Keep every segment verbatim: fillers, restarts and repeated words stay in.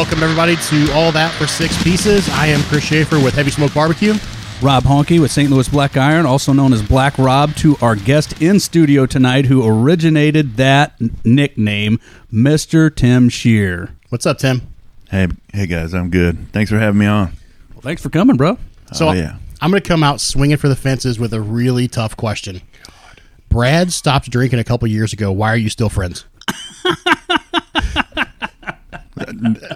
Welcome, everybody, to All That for Six Pieces. I am Chris Schaefer with Heavy Smoke Barbecue. Rob Honky with Saint Louis Black Iron, also known as Black Rob, to our guest in studio tonight who originated that nickname, Mister Tim Shear. What's up, Tim? Hey, hey guys, I'm good. Thanks for having me on. Well, thanks for coming, bro. So oh, yeah. I'm going to come out swinging for the fences with a really tough question. God. Brad stopped drinking a couple years ago. Why are you still friends?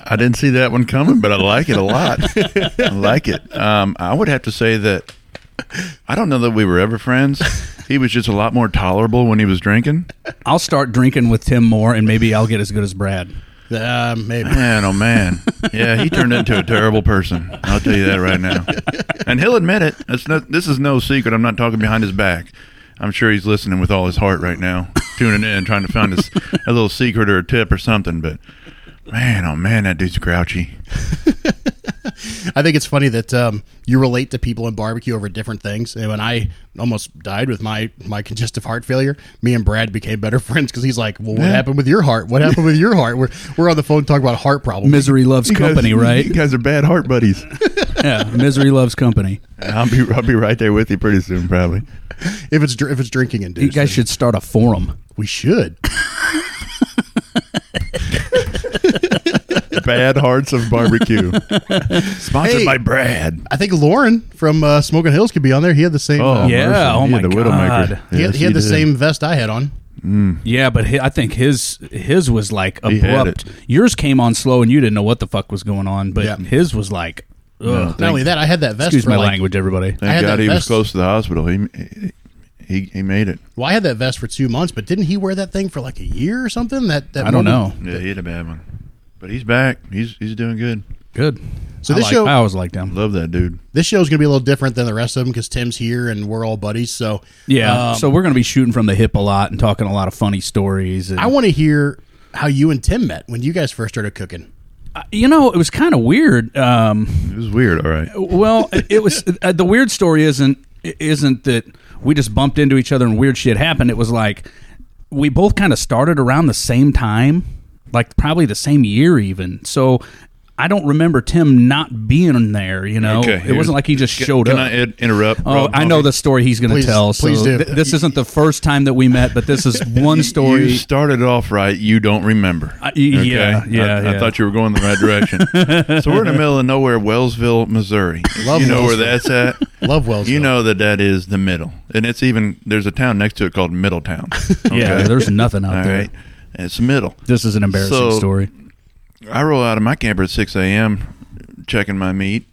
I didn't see that one coming, but I like it a lot. I like it. Um, I would have to say that I don't know that we were ever friends. He was just a lot more tolerable when he was drinking. I'll start drinking with Tim more, and maybe I'll get as good as Brad. Uh, maybe. Man, oh, man. Yeah, he turned into a terrible person. I'll tell you that right now. And he'll admit it. It's not, this is no secret. I'm not talking behind his back. I'm sure he's listening with all his heart right now, tuning in, trying to find his, a little secret or a tip or something, but... Man, oh man, that dude's grouchy. I think it's funny that um, you relate to people in barbecue over different things. And when I almost died with my, my congestive heart failure, me and Brad became better friends because he's like, well, what yeah. happened with your heart? What happened with your heart? We're we're on the phone talking about heart problems. Misery loves company, you guys, right? You guys are bad heart buddies. Yeah, misery loves company. I'll be I'll be right there with you pretty soon, probably. If it's if it's drinking induced. You guys should start a forum. We should. Bad Hearts of Barbecue. Sponsored hey, by Brad. I think Lauren from uh, Smoking Hills could be on there. He had the same. Oh, uh, yeah. Oh, my the God. Yes, he had, he had he the did. same vest I had on. Mm. Yeah, but he, I think his his was like abrupt. Yours came on slow and you didn't know what the fuck was going on, but yeah. his was like, ugh. No, thank, Not only that, I had that vest. Excuse for my like, language, everybody. Thank I had God he vest. was close to the hospital. He, he He he made it. Well, I had that vest for two months, but didn't he wear that thing for like a year or something? That, that I don't know. Yeah, he had a bad one. But he's back. He's he's doing good. Good. So I this like, show, I always liked him. Love that dude. This show's going to be a little different than the rest of them because Tim's here and we're all buddies. So yeah, um, so we're going to be shooting from the hip a lot and talking a lot of funny stories. And I want to hear how you and Tim met when you guys first started cooking. You know, it was kind of weird. Um, it was weird, all right. Well, it was the weird story isn't isn't that. We just bumped into each other and weird shit happened. It was like we both kind of started around the same time, like probably the same year even. So I don't remember Tim not being there, you know. Okay, it wasn't like he just showed can up. Can I ed- interrupt? Oh, Rob I Honky? know the story he's going to tell. So please do. Th- this isn't the first time that we met, but this is one story. You started off right. You don't remember. I, y- okay? Yeah, yeah I, yeah. I thought you were going the right direction. So we're in the middle of nowhere, Wellsville, Missouri. Love you know Wellsville. Where that's at? Love Wellsville. You know that that is the middle. And it's even, there's a town next to it called Middletown. Okay? Yeah, there's nothing out All there. Right? It's middle. This is an embarrassing so, story. I roll out of my camper at six a.m. checking my meat.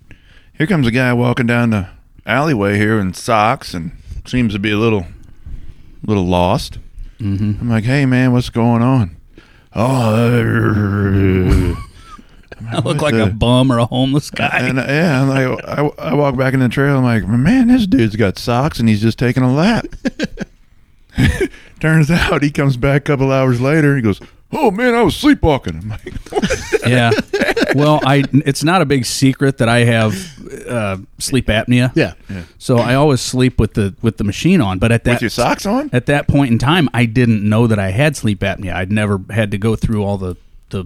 Here comes a guy walking down the alleyway here in socks and seems to be a little little lost. Mm-hmm. I'm like, hey, man, what's going on? Oh, I'm like, I look like the? a bum or a homeless guy. And, uh, yeah, I'm like, I, I walk back in the trail. I'm like, man, this dude's got socks and he's just taking a lap. Turns out he comes back a couple hours later. He goes, oh man, I was sleepwalking. I'm like, yeah. Well, I it's not a big secret that I have uh, sleep apnea. Yeah. yeah. So I always sleep with the with the machine on. But at that with your socks on? At that point in time, I didn't know that I had sleep apnea. I'd never had to go through all the the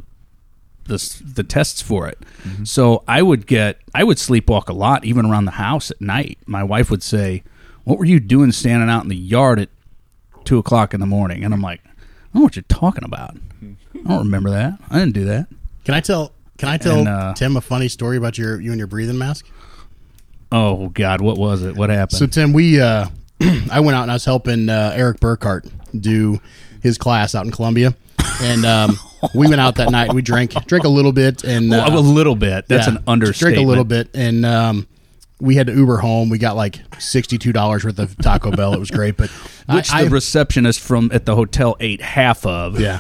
the, the tests for it. Mm-hmm. So I would get I would sleepwalk a lot, even around the house at night. My wife would say, "What were you doing standing out in the yard at two o'clock in the morning?" And I'm like, I don't know what you're talking about. I don't remember that. I didn't do that. Can I tell Can I tell and, uh, Tim a funny story about your you and your breathing mask? Oh, God. What was it? What happened? So, Tim, we uh, I went out and I was helping uh, Eric Burkhart do his class out in Columbia. And um, we went out that night and we drank, drank a little bit. and uh, well, A little bit. That's yeah, an understatement. Drank a little bit. And um, we had to Uber home. We got like sixty-two dollars worth of Taco Bell. It was great. But Which I, the I, receptionist from at the hotel ate half of. Yeah.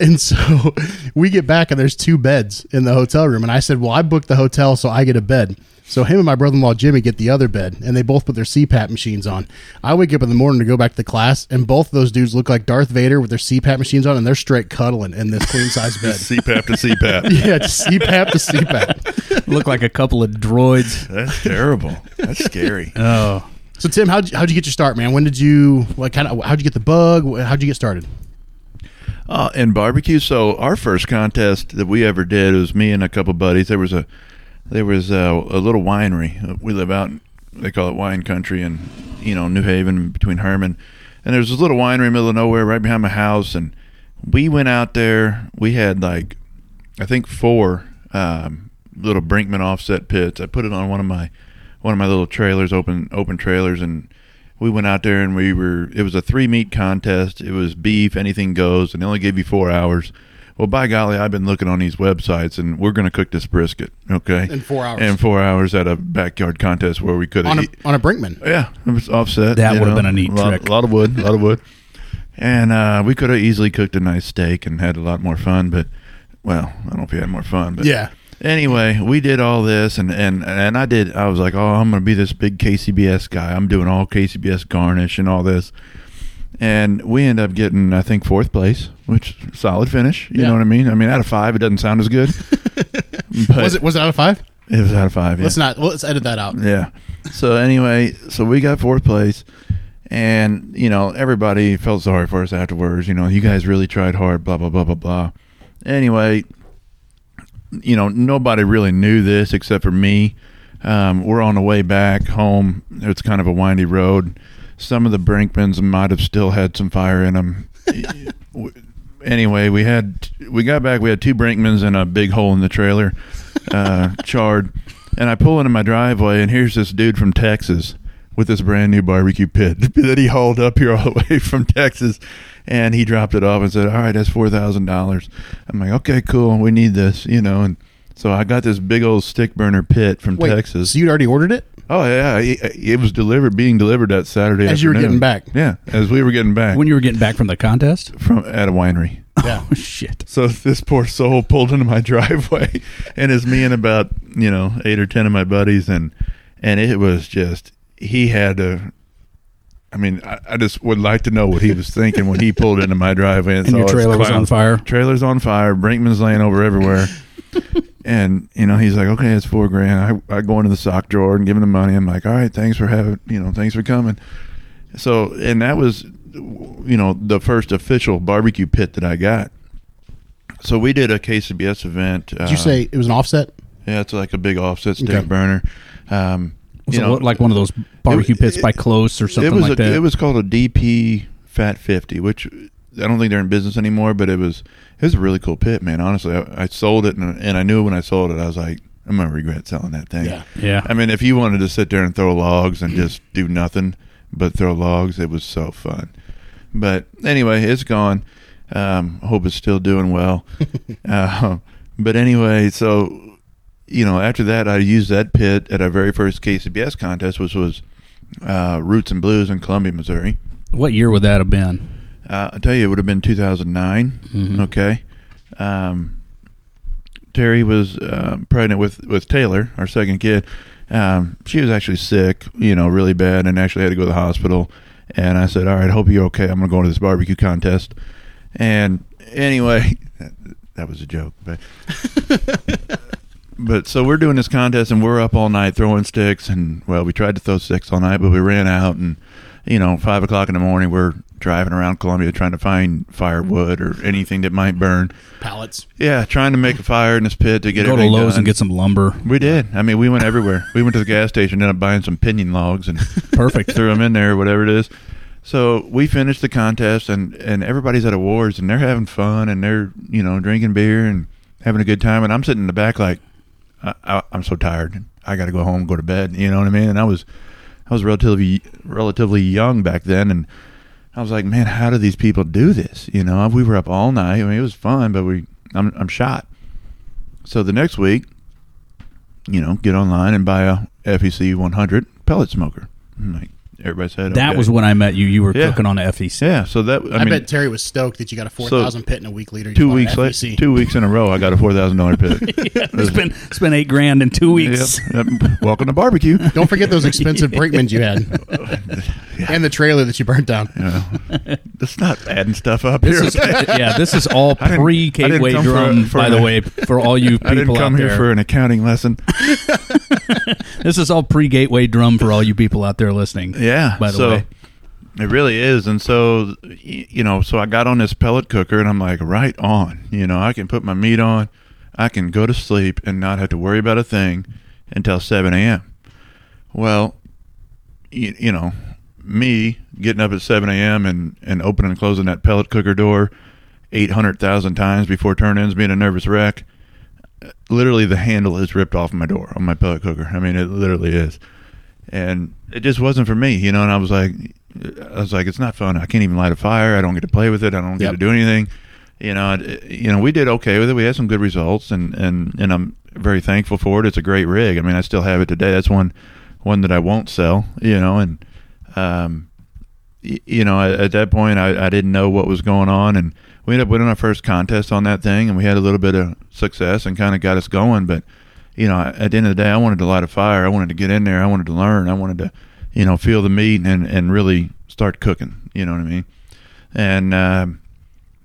And so we get back and there's two beds in the hotel room. And I said, well, I booked the hotel, so I get a bed. So him and my brother-in-law, Jimmy, get the other bed. And they both put their C PAP machines on. I wake up in the morning to go back to class. And both of those dudes look like Darth Vader with their C PAP machines on. And they're straight cuddling in this queen-size bed. C PAP to C PAP. Yeah, C PAP to C PAP. Look like a couple of droids. That's terrible. That's scary. Oh. So, Tim, how'd, how'd you get your start, man? When did you, like, kind of, how'd you get the bug? How'd you get started? uh, in barbecue. So our first contest that we ever did was me and a couple buddies. There was a there was a, a little winery. We live out in, they call it wine country, and you know, New Haven between Herman. And there's this little winery in the middle of nowhere right behind my house. And we went out there. We had like, I think four um, little Brinkmann offset pits. I put it on one of my one of my little trailers, open open trailers, and we went out there and we were. It was a three meat contest. It was beef, anything goes, and they only gave you four hours. Well, by golly, I've been looking on these websites, and we're going to cook this brisket, okay? In four hours. In four hours at a backyard contest where we could have on, on a Brinkmann. Yeah, it was offset. That would have been a neat a lot, trick. A lot of wood, a lot of wood. And uh, we could have easily cooked a nice steak and had a lot more fun, but, well, I don't know if we had more fun. But yeah. Anyway, we did all this, and, and, and I did. I was like, oh, I'm going to be this big K C B S guy. I'm doing all K C B S garnish and all this. And we end up getting, I think, fourth place, which solid finish. You yeah. know what I mean? I mean, out of five, it doesn't sound as good. But was it was it out of five? It was out of five, yeah. Let's not, let's edit that out. Yeah. So anyway, so we got fourth place. And, you know, everybody felt sorry for us afterwards. You know, you guys really tried hard, blah, blah, blah, blah, blah. Anyway, you know, nobody really knew this except for me. Um, we're on the way back home. It's kind of a windy road. Some of the Brinkmans might have still had some fire in them. Anyway, we had we got back. We had two Brinkmans and a big hole in the trailer, uh, charred. And I pull into my driveway, and here's this dude from Texas with this brand new barbecue pit that he hauled up here all the way from Texas. And he dropped it off and said, all right, that's four thousand dollars. I'm like, okay, cool. We need this, you know. And so I got this big old stick burner pit from Wait, Texas. So you'd already ordered it? Oh, yeah. It was delivered, being delivered that Saturday As afternoon. As you were getting back. Yeah, as we were getting back. When you were getting back from the contest? From at a winery. Yeah. Oh, shit. So this poor soul pulled into my driveway, and it's me and about, you know, eight or ten of my buddies, and, and it was just, he had to, I mean, I, I just would like to know what he was thinking when he pulled into my driveway. And, and saw your trailer was on fire. Trailer's on fire. Brinkman's laying over everywhere. And, you know, he's like, okay, it's four grand. I, I go into the sock drawer and give him the money. I'm like, all right, thanks for having, you know, thanks for coming. So, and that was, you know, the first official barbecue pit that I got. So we did a K C B S event. Did uh, you say it was an offset? Yeah, it's like a big offset stick okay. burner. Um, was you it know, like one of those barbecue it, pits it, by Close or something like a, that? It was called a D P Fat fifty, which I don't think they're in business anymore, but it was it was a really cool pit, man. Honestly, I, I sold it, and, and I knew when I sold it, I was like, I'm going to regret selling that thing. Yeah. yeah. I mean, if you wanted to sit there and throw logs and just do nothing but throw logs, it was so fun. But anyway, it's gone. Um, hope it's still doing well. uh, but anyway, so, you know, after that, I used that pit at our very first K C B S contest, which was uh, Roots and Blues in Columbia, Missouri. What year would that have been? Uh, I'll tell you, it would have been two thousand nine, mm-hmm. okay? Um, Terry was uh, pregnant with, with Taylor, our second kid. Um, she was actually sick, you know, really bad, and actually had to go to the hospital. And I said, all right, hope you're okay. I'm going to go to this barbecue contest. And anyway, that, that was a joke. But, but so we're doing this contest, and we're up all night throwing sticks. And, well, we tried to throw sticks all night, but we ran out. And, you know, five o'clock in the morning, we're driving around Columbia trying to find firewood or anything that might burn. Pallets. Yeah, trying to make a fire in this pit to get Go everything Go to Lowe's done. And get some lumber. We did. I mean, we went everywhere. We went to the gas station, ended up buying some pinion logs and perfect threw them in there or whatever it is. So we finished the contest, and, and everybody's at awards, and they're having fun, and they're, you know, drinking beer and having a good time. And I'm sitting in the back like, I, I, I'm so tired. I got to go home, go to bed. You know what I mean? And I was I was relatively relatively young back then, and I was like, man, how do these people do this? You know, we were up all night. I mean, it was fun, but we, I'm, I'm shot. So the next week, you know, get online and buy a F E C one hundred pellet smoker. I'm like, everybody's head. That okay. was when I met you. You were yeah. cooking on an F E C. Yeah. So that, I, I mean, bet Terry was stoked that you got a four thousand so pit in a week later. Two weeks later, two weeks in a row, I got a four thousand dollars pit. yeah, it's been, it's been eight grand in two weeks. Yep. Welcome to barbecue. Don't forget those expensive Brinkmans you had. Yeah. And the trailer that you burnt down. Yeah. That's not adding stuff up this here. Is, yeah, this is all pre-Gateway drum, for, for by the way, for all you people out there. I didn't come here there. for an accounting lesson. This is all pre-Gateway drum for all you people out there listening, yeah, by the so, way. It really is. And so, you know, so I got on this pellet cooker and I'm like, right on. You know, I can put my meat on. I can go to sleep and not have to worry about a thing until seven a.m. Well, you, you know, me getting up at seven a.m. and, and opening and closing that pellet cooker door eight hundred thousand times before turn-ins, being a nervous wreck, literally the handle is ripped off my door on my pellet cooker. I mean, it literally is. And it just wasn't for me, you know, and I was like, I was like, it's not fun. I can't even light a fire. I don't get to play with it. I don't get yep. to do anything. You know, it, you know, we did okay with it. We had some good results, and, and, and I'm very thankful for it. It's a great rig. I mean, I still have it today. That's one one that I won't sell, you know, and, um, y- you know, at, at that point, I, I didn't know what was going on, and we ended up winning our first contest on that thing, and we had a little bit of success and kind of got us going. But, you know, at the end of the day, I wanted to light a fire. I wanted to get in there. I wanted to learn. I wanted to, you know, feel the meat and, and really start cooking, you know what I mean? And, um,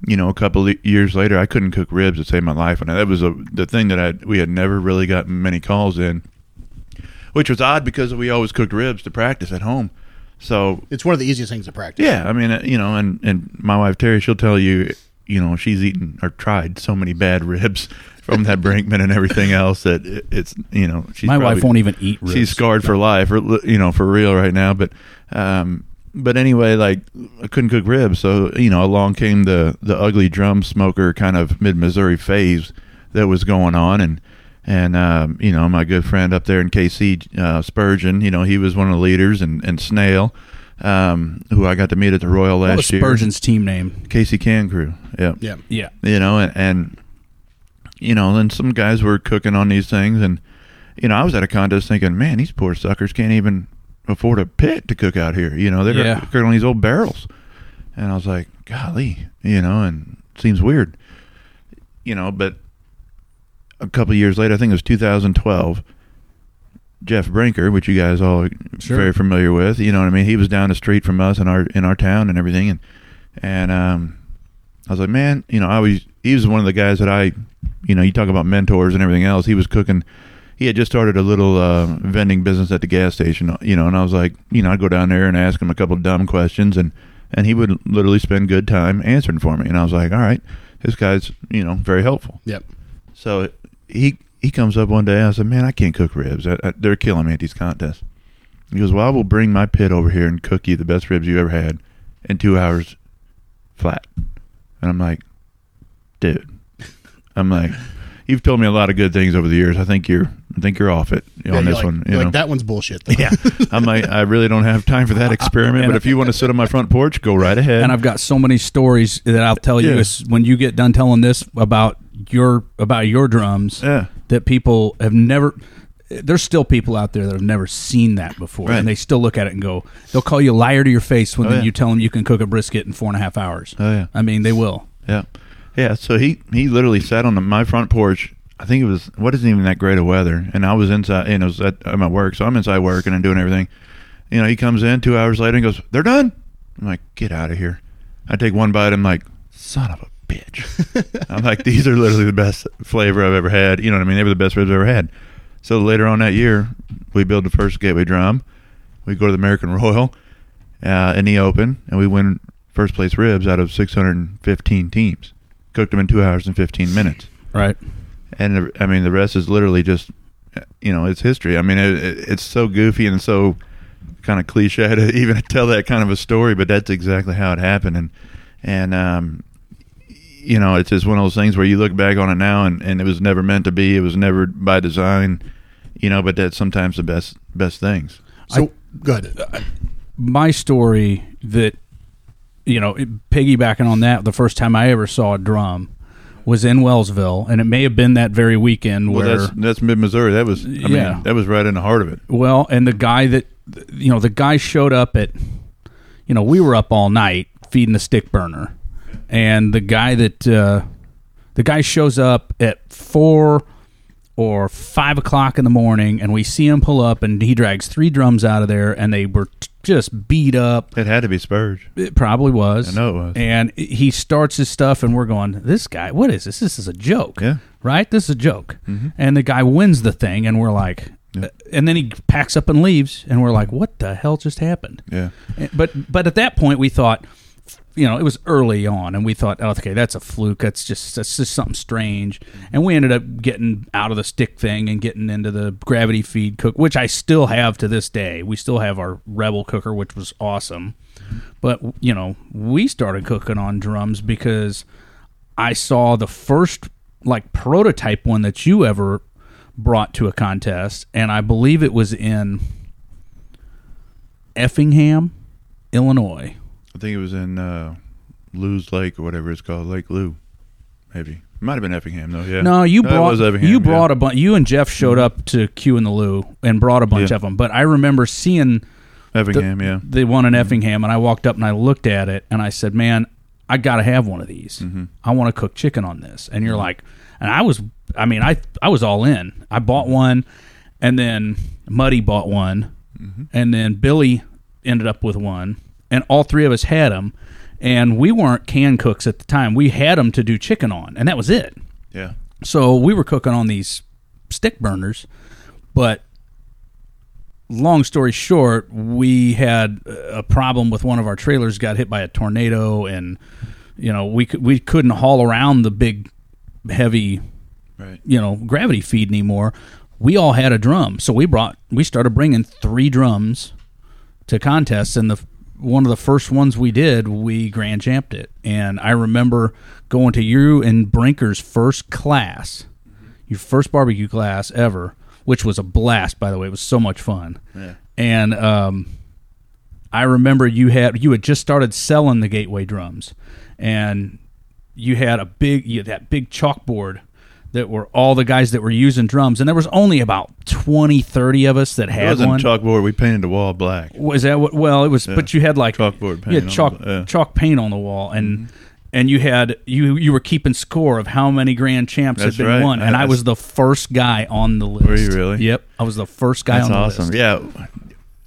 you know, a couple of years later, I couldn't cook ribs to save my life. And that was a, the thing that I we had never really gotten many calls in, which was odd because we always cooked ribs to practice at home. So it's one of the easiest things to practice. Yeah. I mean, you know, and, and my wife, Terry, she'll tell you, you know, she's eaten or tried so many bad ribs from that Brinkmann and everything else that it, it's, you know, she's my probably, wife won't even eat ribs. She's scarred for life, or, you know, for real right now. But, um, But anyway, like, I couldn't cook ribs, so, you know, along came the, the ugly drum smoker kind of mid-Missouri phase that was going on, and, and um, you know, my good friend up there in K C, uh, Spurgeon, you know, he was one of the leaders, and, and Snail, um, who I got to meet at the Royal last year. What was Spurgeon's team name? K C Can Crew, yeah. Yeah. Yeah. You know, and, and, you know, then some guys were cooking on these things, and, you know, I was at a contest thinking, man, these poor suckers can't even afford a pit to cook out here, you know, they're yeah. cooking on these old barrels. And I was like, golly, you know, and it seems weird, you know. But a couple of years later, I think it was two thousand twelve, Jeff Brinker, which you guys all are sure. very familiar with, you know what I mean, he was down the street from us in our in our town and everything, and and um I was like, man, you know, I was he was one of the guys that I, you know, you talk about mentors and everything else, he was cooking. He had just started a little uh, vending business at the gas station, you know, and I was like, you know, I'd go down there and ask him a couple of dumb questions, and, and he would literally spend good time answering for me. And I was like, all right, this guy's, you know, very helpful. Yep. So he he comes up one day, I said, man, I can't cook ribs. I, I, they're killing me at these contests. He goes, well, I will bring my pit over here and cook you the best ribs you ever had in two hours flat. And I'm like, dude, I'm like, you've told me a lot of good things over the years. I think you're, I think you're off it yeah, on this like, one. You know? Like, that one's bullshit, though. Yeah, I'm like, I really don't have time for that experiment. But if you want to sit on my front porch, go right ahead. And I've got so many stories that I'll tell you yes. when you get done telling this about your about your drums. Yeah. That people have never. There's still people out there that have never seen that before, right. And they still look at it and go. They'll call you a liar to your face when oh, yeah. you tell them you can cook a brisket in four and a half hours. Oh yeah. I mean, they will. Yeah. Yeah, so he, he literally sat on the, my front porch. I think it was, what isn't even that great of weather? And I was inside, and it was at, at my work, so I'm inside working and doing everything. You know, he comes in two hours later and goes, they're done. I'm like, get out of here. I take one bite, I'm like, son of a bitch. I'm like, these are literally the best flavor I've ever had. You know what I mean? They were the best ribs I've ever had. So later on that year, we build the first Gateway drum. We go to the American Royal uh, in the open, and we win first place ribs out of six hundred fifteen teams. Cooked them in two hours and fifteen minutes. Right. And I mean, the rest is literally just, you know, it's history. I mean, it, it, it's so goofy and so kind of cliche to even tell that kind of a story, but that's exactly how it happened. And, and, um, you know, it's just one of those things where you look back on it now and, and it was never meant to be. It was never by design, you know, but that's sometimes the best, best things. So I, good. I, my story that, you know, piggybacking on that, the first time I ever saw a drum was in Wellsville, and it may have been that very weekend where... Well, that's, that's mid-Missouri. That was, I yeah. mean, that was right in the heart of it. Well, and the guy that, you know, the guy showed up at, you know, we were up all night feeding the stick burner, and the guy that, uh, the guy shows up at four or five o'clock in the morning, and we see him pull up, and he drags three drums out of there, and they were... T- just beat up. It had to be Spurge. It probably was. I know it was. And he starts his stuff, and we're going, this guy, what is this? This is a joke. Yeah. Right? This is a joke. Mm-hmm. And the guy wins the thing, and we're like, Yep. And then he packs up and leaves, and we're like, what the hell just happened? Yeah. But but at that point, we thought, you know, it was early on, and we thought, oh, okay, that's a fluke. That's just, that's just something strange. And we ended up getting out of the stick thing and getting into the gravity feed cook, which I still have to this day. We still have our Rebel cooker, which was awesome. But, you know, we started cooking on drums because I saw the first, like, prototype one that you ever brought to a contest, and I believe it was in Effingham, Illinois. I think it was in uh, Lou's Lake or whatever it's called, Lake Lou, maybe. It might have been Effingham, though, yeah. No, you no, brought, you brought yeah. a bunch. You and Jeff showed up to Q in the Lou and brought a bunch yeah. of them, but I remember seeing Effingham, the, yeah. the one in mm-hmm. Effingham, and I walked up and I looked at it, and I said, man, I got to have one of these. Mm-hmm. I want to cook chicken on this. And you're mm-hmm. like, and I was, I mean, I I was all in. I bought one, and then Muddy bought one, mm-hmm. and then Billy ended up with one, and all three of us had them, and we weren't can cooks at the time. We had them to do chicken on, and that was it. Yeah. So we were cooking on these stick burners, but long story short, we had a problem with one of our trailers, got hit by a tornado, and, you know, we, we couldn't haul around the big, heavy, right. you know, gravity feed anymore. We all had a drum, so we brought we started bringing three drums to contests, and the one of the first ones we did, we grand champed it. And I remember going to you and Brinker's first class, your first barbecue class ever, which was a blast, by the way. It was so much fun. Yeah. And um, I remember you had you had just started selling the Gateway drums, and you had a big you had that big chalkboard that were all the guys that were using drums, and there was only about twenty, thirty of us that had one. It wasn't one. Chalkboard. We painted the wall black. Was that what? Well, it was, yeah. but you had like chalkboard paint. You had chalk, the, yeah, chalk paint on the wall, and mm-hmm. and you had you you were keeping score of how many grand champs that's had been right. won, and I, I was the first guy on the list. Were you really? Yep, I was the first guy that's on awesome. the list. Yeah.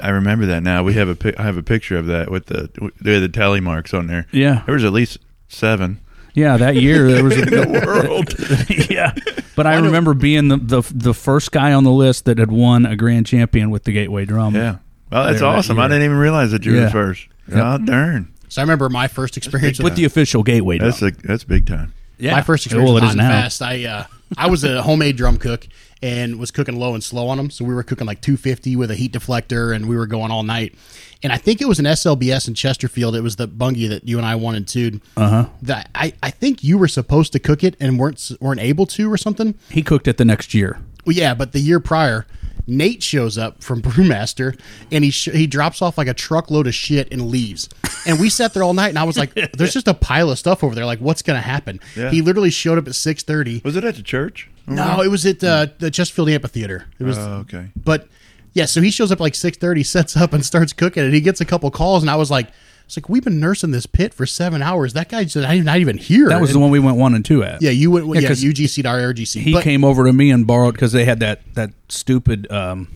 I remember that now. We have a I have a picture of that with the they had the tally marks on there. Yeah, there was at least seven. Yeah, that year there was a, the world. Yeah, but I remember being the, the the first guy on the list that had won a grand champion with the Gateway drum. Yeah, well, that's awesome. That I didn't even realize that you yeah. were first. Yep. Oh darn! So I remember my first experience with the official Gateway drum. That's a, that's big time. Yeah, my first experience with Hot and Fast. I uh, I was a homemade drum cook and was cooking low and slow on them. So we were cooking like two fifty with a heat deflector, and we were going all night. And I think it was an S L B S in Chesterfield. It was the Bungie that you and I wanted to. Uh-huh. That I, I think you were supposed to cook it and weren't weren't able to or something. He cooked it the next year. Well, yeah, but the year prior, Nate shows up from Brewmaster, and he sh- he drops off like a truckload of shit and leaves. And we sat there all night, and I was like, there's just a pile of stuff over there. Like, what's going to happen? Yeah. He literally showed up at six thirty. Was it at the church? No, it was at uh, the Chesterfield Amphitheater. It was, uh, okay. But... yeah, so he shows up like six thirty, sets up, and starts cooking, and he gets a couple calls, and I was like, it's like, we've been nursing this pit for seven hours. That guy's not even here. That was and, the one we went one and two at. Yeah, you went, yeah, yeah U G C to our R G C. He but, came over to me and borrowed, because they had that that stupid, um,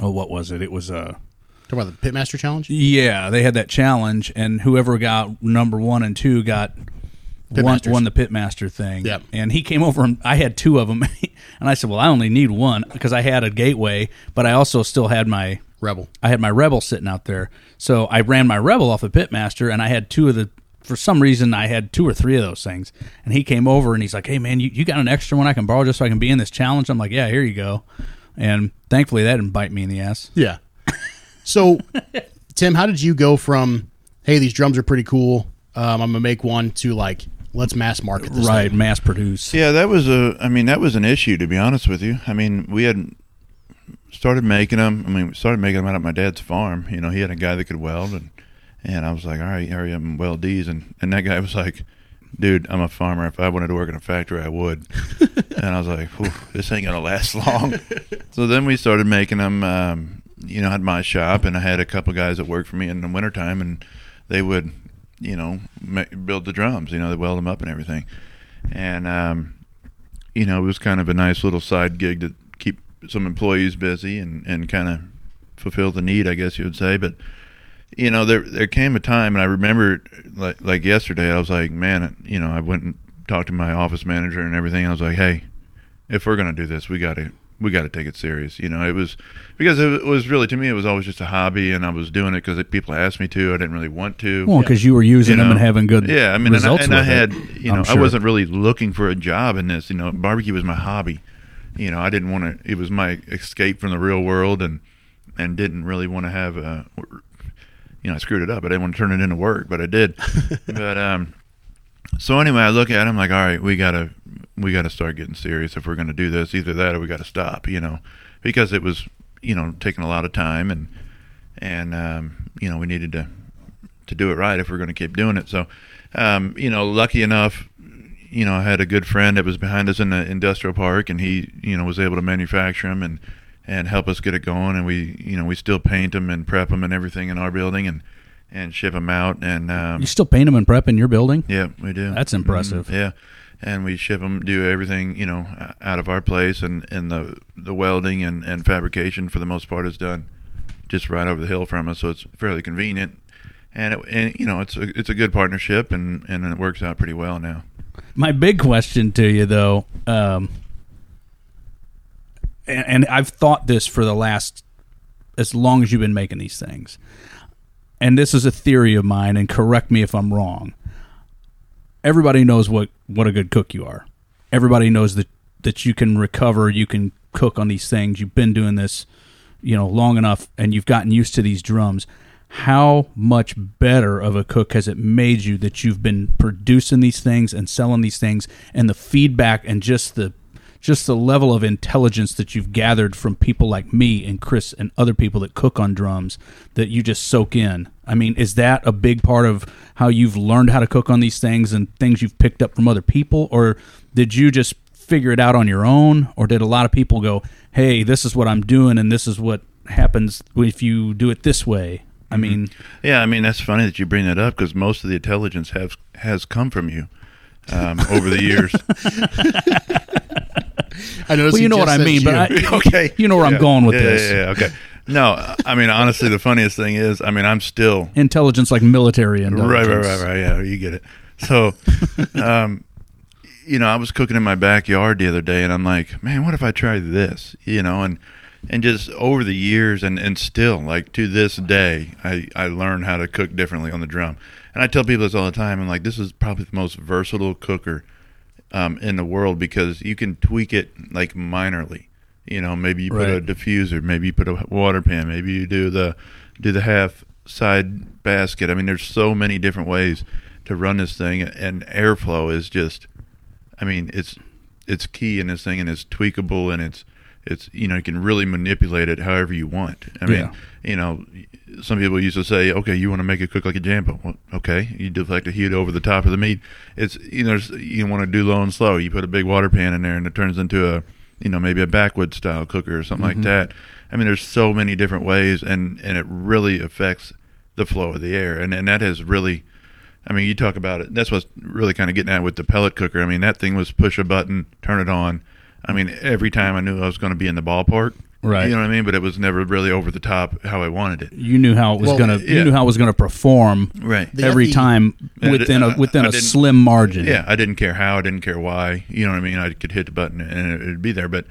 oh, what was it? It was a... Uh, talking about the Pitmaster Challenge? Yeah, they had that challenge, and whoever got number one and two got... Won, won the Pitmaster thing. Yep. And he came over, and I had two of them. And I said, well, I only need one because I had a Gateway, but I also still had my Rebel. I had my Rebel sitting out there. So I ran my Rebel off of Pitmaster, and I had two of the, for some reason, I had two or three of those things. And he came over, and he's like, hey, man, you, you got an extra one I can borrow just so I can be in this challenge? I'm like, yeah, here you go. And thankfully, that didn't bite me in the ass. Yeah. So, Tim, how did you go from, hey, these drums are pretty cool, um, I'm going to make one, to like, let's mass market this right thing. Mass produce. Yeah, that was a I mean that was an issue, to be honest with you. I mean, we had started making them I mean we started making them out at my dad's farm. You know, he had a guy that could weld, and and I was like, all right, hurry up and weld these, and and that guy was like, dude, I'm a farmer. If I wanted to work in a factory, I would. And I was like, this ain't gonna last long. So then we started making them um you know at my shop, and I had a couple guys that worked for me in the wintertime, and they would you know, make, build the drums, you know, they weld them up and everything. And, um, you know, it was kind of a nice little side gig to keep some employees busy and, and kind of fulfill the need, I guess you would say. But, you know, there there came a time, and I remember, like, like yesterday, I was like, man, you know, I went and talked to my office manager and everything. I was like, hey, if we're going to do this, we got to we got to take it serious. You know, it was because it was really, to me, it was always just a hobby, and I was doing it because people asked me to. I didn't really want to. Well, because you were using you know? them and having good yeah. I mean, results and I, and with I had it, you know, sure. I wasn't really looking for a job in this. You know, barbecue was my hobby. You know, I didn't want to. It was my escape from the real world, and and didn't really want to have a. You know, I screwed it up. I didn't want to turn it into work, but I did. but um, so anyway, I look at it. I'm like, all right, we gotta. we got to start getting serious if we're going to do this, either that or we got to stop, you know, because it was, you know, taking a lot of time and, and, um, you know, we needed to, to do it right if we're going to keep doing it. So, um, you know, lucky enough, you know, I had a good friend that was behind us in the industrial park, and he, you know, was able to manufacture them and, and help us get it going. And we, you know, we still paint them and prep them and everything in our building and, and ship them out. And, um, you still paint them and prep in your building? Yeah, we do. That's impressive. Mm-hmm. Yeah. And we ship them, do everything, you know, out of our place, and, and the the welding and, and fabrication for the most part is done just right over the hill from us, so it's fairly convenient. And it, and you know, it's a, it's a good partnership, and, and it works out pretty well now. My big question to you though, um, and, and I've thought this for the last as long as you've been making these things, and this is a theory of mine, and correct me if I'm wrong. Everybody knows what, what a good cook you are. Everybody knows that, that you can recover, you can cook on these things. You've been doing this, you know, long enough, and you've gotten used to these drums. How much better of a cook has it made you that you've been producing these things and selling these things, and the feedback and just the just the level of intelligence that you've gathered from people like me and Chris and other people that cook on drums that you just soak in? I mean, is that a big part of how you've learned how to cook on these things and things you've picked up from other people? Or did you just figure it out on your own? Or did a lot of people go, hey, this is what I'm doing and this is what happens if you do it this way? I mm-hmm. mean... Yeah, I mean, that's funny that you bring that up because most of the intelligence have, has come from you um, over the years. I know. Well, you know what I mean, you. but I, okay, you know where yeah. I'm going with yeah, this. Yeah, yeah, okay. No, I mean, honestly, the funniest thing is, I mean, I'm still intelligence like military intelligence. Right, right, right, right. Yeah, you get it. So, um, you know, I was cooking in my backyard the other day, and I'm like, man, what if I try this? You know, and and just over the years, and, and still, like to this day, I I learn how to cook differently on the drum, and I tell people this all the time. I'm like, this is probably the most versatile cooker Um, in the world because you can tweak it like minorly, you know. Maybe you put right. a diffuser, maybe you put a water pan, maybe you do the do the half side basket. I mean, there's so many different ways to run this thing, and airflow is just, I mean, it's it's key in this thing, and it's tweakable, and it's it's you know, you can really manipulate it however you want. I mean, yeah. you know, some people used to say, okay, you want to make it cook like a jambo. Well, okay, you deflect the heat over the top of the meat. It's, you know, you want to do low and slow. You put a big water pan in there and it turns into a, you know, maybe a backwoods style cooker or something mm-hmm. like that. I mean, there's so many different ways, and, and it really affects the flow of the air. And, and that has really, I mean, you talk about it. That's what's really kind of getting at with the pellet cooker. I mean, that thing was push a button, turn it on. I mean, every time I knew I was going to be in the ballpark. Right, you know what I mean, but it was never really over the top how I wanted it. You knew how it was well, gonna. Yeah. You knew how it was gonna perform. Right. every F E time within I, a within I, I a slim margin. Yeah, I didn't care how, I didn't care why. You know what I mean? I could hit the button and it'd be there. But,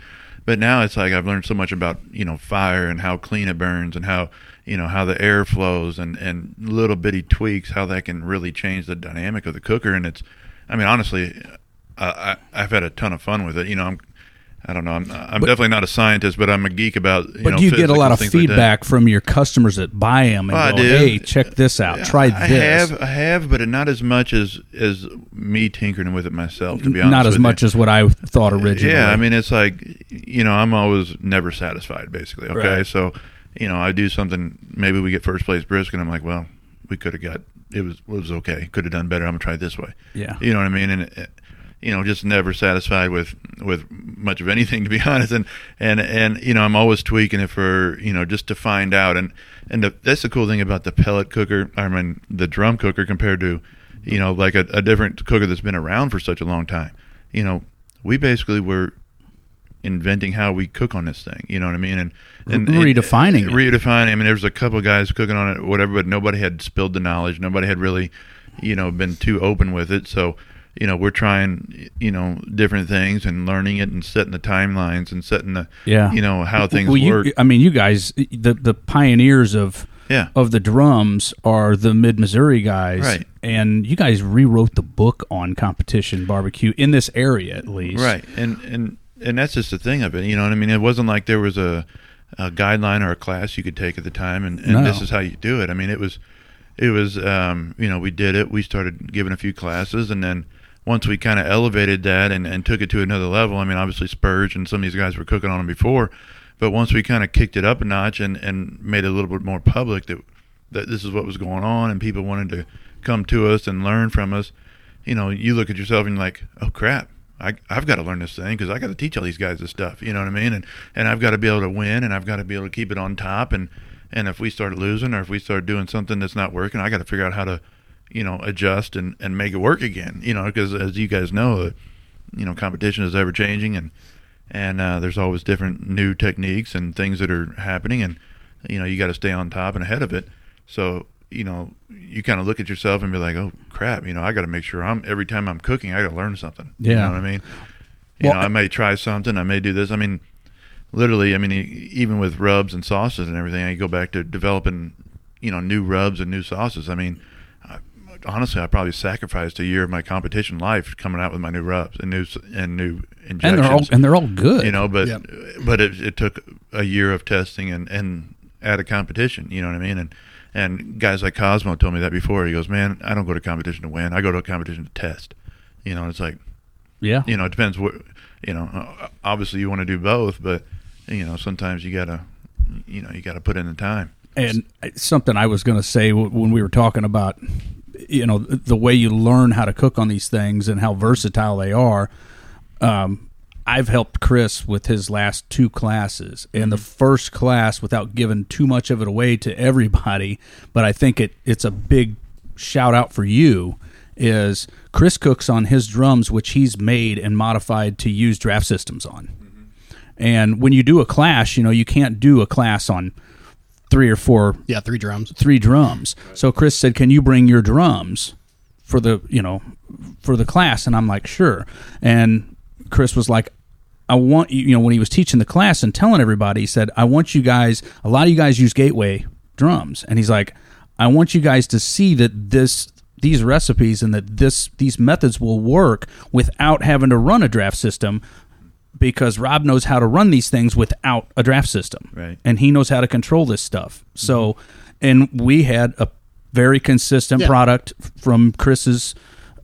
but now it's like I've learned so much about, you know, fire and how clean it burns and how, you know, how the air flows and and little bitty tweaks, how that can really change the dynamic of the cooker. And it's, I mean, honestly, I, I I've had a ton of fun with it. You know, I'm. I don't know. I'm, I'm but, definitely not a scientist, but I'm a geek about. You but know, do you get a lot of feedback like from your customers that buy them and oh, go, "Hey, check this out. Yeah, Try this." I have, I have, but not as much as as me tinkering with it myself. To be honest, not as with much you. as what I thought originally. Yeah, I mean, it's like, you know, I'm always never satisfied, basically. Okay, right. So you know, I do something. Maybe we get first place brisket, and I'm like, well, we could have got it was it was okay. Could have done better. I'm gonna try it this way. Yeah, you know what I mean, and. It, you know, just never satisfied with, with much of anything, to be honest. And, and, and, you know, I'm always tweaking it for, you know, just to find out. And, and the, that's the cool thing about the pellet cooker, I mean, the drum cooker compared to, you know, like a, a different cooker that's been around for such a long time. You know, we basically were inventing how we cook on this thing. You know what I mean? And, and redefining and, and, it. Redefining. I mean, there was a couple of guys cooking on it, whatever, but nobody had spilled the knowledge. Nobody had really, you know, been too open with it. So, you know, we're trying, you know, different things and learning it and setting the timelines and setting the, yeah. you know, how things well, work. You, I mean, you guys, the the pioneers of yeah. of the drums are the Mid-Missouri guys. Right. And you guys rewrote the book on competition barbecue in this area, at least. Right. And, and, and that's just the thing of it, you know what I mean? It wasn't like there was a, a guideline or a class you could take at the time and, and no. this is how you do it. I mean, it was, it was, um, you know, we did it. We started giving a few classes, and then once we kind of elevated that and, and took it to another level, I mean, obviously Spurgeon and some of these guys were cooking on them before, but once we kind of kicked it up a notch and, and made it a little bit more public that that this is what was going on and people wanted to come to us and learn from us, you know, you look at yourself and you're like, oh, crap, I, I've got to learn this thing because I got to teach all these guys this stuff, you know what I mean? And and I've got to be able to win, and I've got to be able to keep it on top. And, and if we start losing or if we start doing something that's not working, I got to figure out how to, you know, adjust and, and make it work again, you know, because as you guys know, you know, competition is ever changing, and, and, uh, there's always different new techniques and things that are happening, and, you know, you got to stay on top and ahead of it. So, you know, you kind of look at yourself and be like, oh crap, you know, I got to make sure I'm, every time I'm cooking, I got to learn something. Yeah. You know what I mean? You well, know, I may try something, I may do this. I mean, literally, I mean, even with rubs and sauces and everything, I go back to developing, you know, new rubs and new sauces. I mean, honestly, I probably sacrificed a year of my competition life coming out with my new rubs and new and new injections. And they're all and they're all good, you know. But yep. but it, it took a year of testing and, and at a competition, you know what I mean. And and guys like Cosmo told me that before. He goes, "Man, I don't go to competition to win. I go to a competition to test." You know, and it's like, yeah, you know, it depends. What, you know, obviously you want to do both, but you know, sometimes you gotta, you know, you gotta put in the time. And something I was gonna say when we were talking about, you know, the way you learn how to cook on these things and how versatile they are. Um, I've helped Chris with his last two classes, and the first class, without giving too much of it away to everybody, but I think it, it's a big shout out for you, is Chris cooks on his drums, which he's made and modified to use draft systems on. Mm-hmm. And when you do a clash, you know, you can't do a class on Three or four, yeah, three drums, three drums. Right. So Chris said, "Can you bring your drums for the, you know, for the class?" And I'm like, "Sure." And Chris was like, "I want you," you know, when he was teaching the class and telling everybody, he said, "I want you guys. A lot of you guys use Gateway drums," and he's like, "I want you guys to see that this, these recipes, and that this, these methods will work without having to run a draft system." Because Rob knows how to run these things without a draft system. Right. And he knows how to control this stuff. So, and we had a very consistent yeah. product from Chris's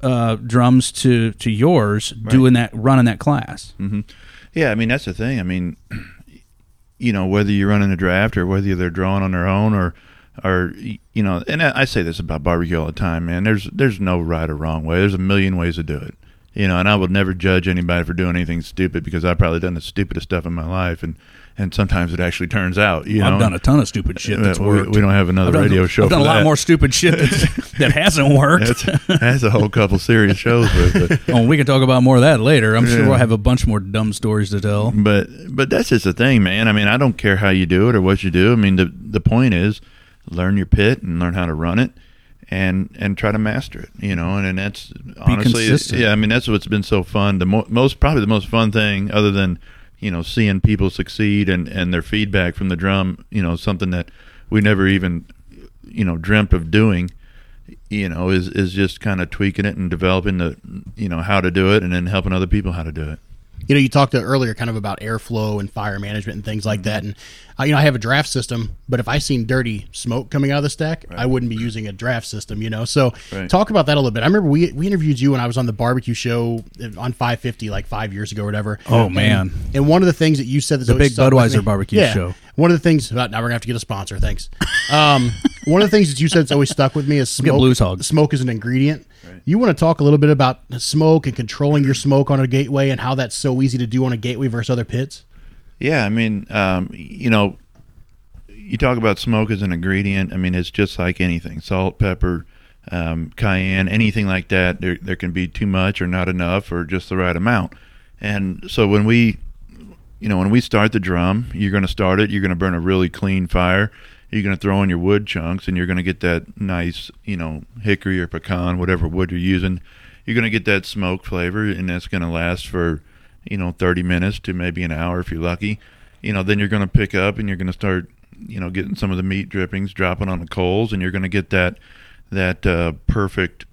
uh, drums to, to yours right. doing that, running that class. Mm-hmm. Yeah, I mean, that's the thing. I mean, you know, whether you're running a draft or whether they're drawing on their own or, or you know, and I say this about barbecue all the time, man, there's there's no right or wrong way. There's a million ways to do it. You know, and I would never judge anybody for doing anything stupid because I've probably done the stupidest stuff in my life, and, and sometimes it actually turns out, you know. I've done a ton of stupid shit that's we, worked. We don't have another done, radio show I've done for a lot that. More stupid shit that's, that hasn't worked. That's, that's a whole couple serious shows. But, but. Oh, we can talk about more of that later. I'm yeah. sure we'll have a bunch more dumb stories to tell. But but that's just the thing, man. I mean, I don't care how you do it or what you do. I mean, the the point is learn your pit and learn how to run it. And, and try to master it, you know, and, and that's Be honestly, consistent. yeah, I mean, that's what's been so fun. The mo- most, probably the most fun thing other than, you know, seeing people succeed and, and their feedback from the drum, you know, something that we never even, you know, dreamt of doing, you know, is, is just kind of tweaking it and developing the, you know, how to do it and then helping other people how to do it. You know, you talked to earlier kind of about airflow and fire management and things like that. And, you know, I have a draft system, but if I seen dirty smoke coming out of the stack, right. I wouldn't be using a draft system, you know. So right. talk about that a little bit. I remember we we interviewed you when I was on the barbecue show on five fifty like five years ago or whatever. Oh, and, man. And one of the things that you said that's the big Budweiser barbecue yeah, show. One of the things, well, now we're going to have to get a sponsor, thanks. Um, one of the things that you said that's always stuck with me is smoke, Blues Hog. Smoke is an ingredient. Right. You want to talk a little bit about smoke and controlling your smoke on a Gateway and how that's so easy to do on a Gateway versus other pits? Yeah, I mean, um, you know, you talk about smoke as an ingredient. I mean, it's just like anything, salt, pepper, um, cayenne, anything like that. There, there can be too much or not enough or just the right amount. And so when we, you know, when we start the drum, you're going to start it, you're going to burn a really clean fire. You're going to throw in your wood chunks and you're going to get that nice, you know, hickory or pecan, whatever wood you're using. you're going to get that smoke flavor, and that's going to last for, you know, thirty minutes to maybe an hour if you're lucky. You know, then you're going to pick up and you're going to start, you know, getting some of the meat drippings dropping on the coals, and you're going to get that that uh, perfect,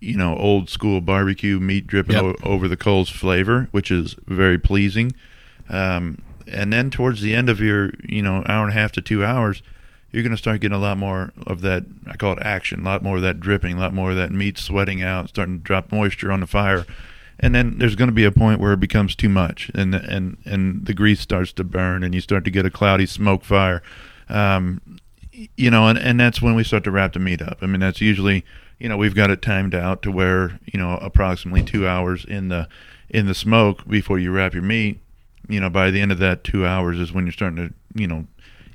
you know, old school barbecue meat dripping yep. o- over the coals flavor, which is very pleasing. Um, and then towards the end of your, you know, hour and a half to two hours, you're going to start getting a lot more of that, I call it action, a lot more of that dripping, a lot more of that meat sweating out, starting to drop moisture on the fire. And then there's going to be a point where it becomes too much, and and, and the grease starts to burn, and you start to get a cloudy smoke fire. Um, you know, and, and that's when we start to wrap the meat up. I mean, that's usually, you know, we've got it timed out to where, you know, approximately two hours in the in the smoke before you wrap your meat. You know, by the end of that two hours is when you're starting to, you know,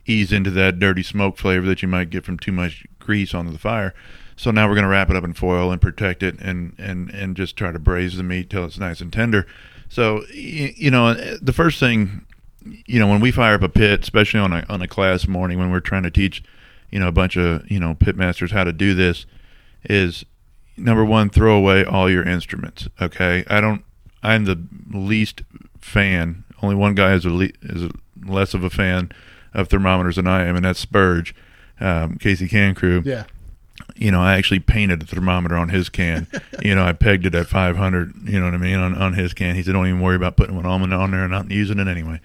ease into that dirty smoke flavor that you might get from too much grease onto the fire. So now we're going to wrap it up in foil and protect it, and, and, and just try to braise the meat till it's nice and tender. So, you know, the first thing, you know, when we fire up a pit, especially on a, on a class morning when we're trying to teach, you know, a bunch of, you know, pit masters how to do this, is number one, throw away all your instruments. Okay. I don't, I'm the least fan. Only one guy is a le- is a less of a fan of thermometers than I am, and that's Spurge, um, K C Can Crew. Yeah. You know, I actually painted a thermometer on his can. You know, I pegged it at five hundred, you know what I mean, on, on his can. He said, don't even worry about putting one on, on there, and not using it anyway.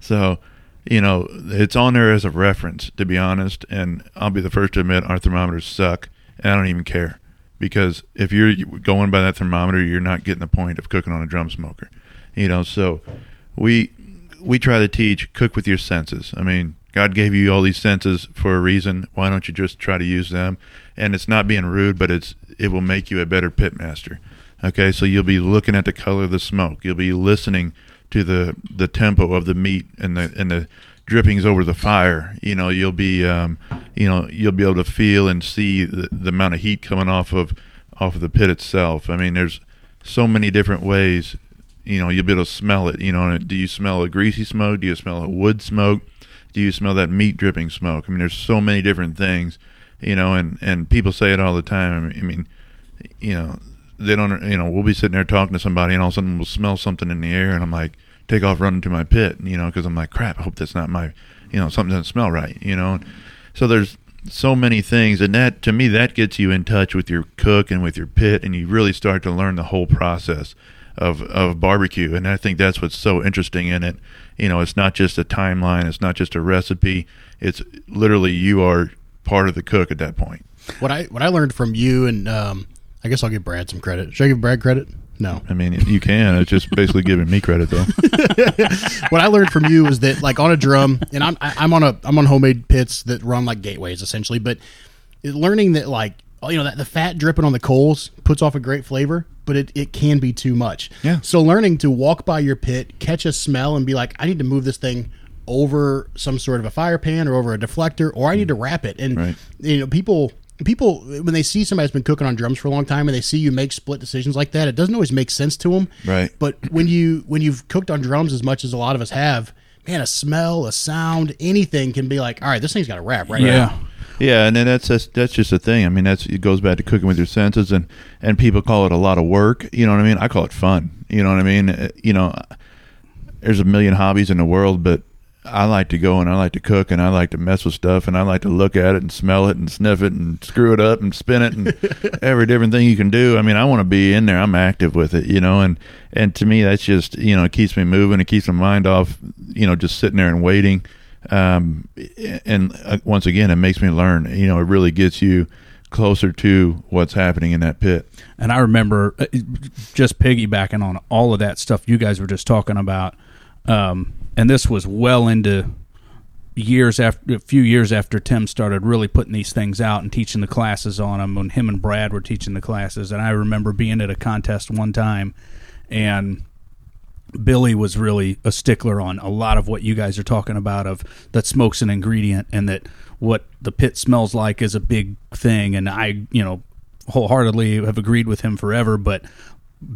So, you know, it's on there as a reference, to be honest, and I'll be the first to admit our thermometers suck, and I don't even care. Because if you're going by that thermometer, you're not getting the point of cooking on a drum smoker. You know, so we we try to teach, cook with your senses. I mean, God gave you all these senses for a reason. Why don't you just try to use them? And it's not being rude, but it's it will make you a better pit master. Okay, so you'll be looking at the color of the smoke. You'll be listening to the, the tempo of the meat and the and the drippings over the fire. You know, you'll be um, you know you'll be able to feel and see the, the amount of heat coming off of off of the pit itself. I mean, there's so many different ways. You know, you'll be able to smell it. You know, do you smell a greasy smoke? Do you smell a wood smoke? Do you smell that meat dripping smoke? I mean, there's so many different things, you know, and, and people say it all the time. I mean, you know, they don't, you know, we'll be sitting there talking to somebody and all of a sudden we'll smell something in the air and I'm like, take off running to my pit, you know, because I'm like, crap, I hope that's not my, you know, something doesn't smell right, you know. So there's so many things, and that, to me, that gets you in touch with your cook and with your pit, and you really start to learn the whole process of of barbecue. And I think that's what's so interesting in it. You know, it's not just a timeline, it's not just a recipe, it's literally you are part of the cook at that point. What I what I learned from you, and um, I guess I'll give Brad some credit. Should I give Brad credit? No. I mean, you can. It's just basically giving me credit, though. What I learned from you was that, like, on a drum, and I'm I'm on a I'm on homemade pits that run like gateways essentially, but learning that, like, you know, that the fat dripping on the coals puts off a great flavor, but it, it can be too much. Yeah. So learning to walk by your pit, catch a smell, and be like, I need to move this thing over some sort of a fire pan or over a deflector, or I need to wrap it. And right. you know, people people when they see somebody that's been cooking on drums for a long time and they see you make split decisions like that, it doesn't always make sense to them. Right. But when you when you've cooked on drums as much as a lot of us have, man, a smell, a sound, anything can be like, all right, this thing's got a wrap right yeah. now. Yeah, and then that's, that's that's just the thing. I mean, that's it goes back to cooking with your senses, and, and people call it a lot of work. You know what I mean? I call it fun. You know what I mean? You know, there's a million hobbies in the world, but I like to go and I like to cook and I like to mess with stuff and I like to look at it and smell it and sniff it and screw it up and spin it and every different thing you can do. I mean, I want to be in there. I'm active with it, you know, and, and to me, that's just, you know, it keeps me moving. It keeps my mind off, you know, just sitting there and waiting. Um, and uh, once again, it makes me learn, you know, it really gets you closer to what's happening in that pit. And I remember just piggybacking on all of that stuff you guys were just talking about. Um, and this was well into years after, a few years after Tim started really putting these things out and teaching the classes on them, when him and Brad were teaching the classes. And I remember being at a contest one time, and Billy was really a stickler on a lot of what you guys are talking about, of that smoke's an ingredient and that what the pit smells like is a big thing. And I, you know, wholeheartedly have agreed with him forever. But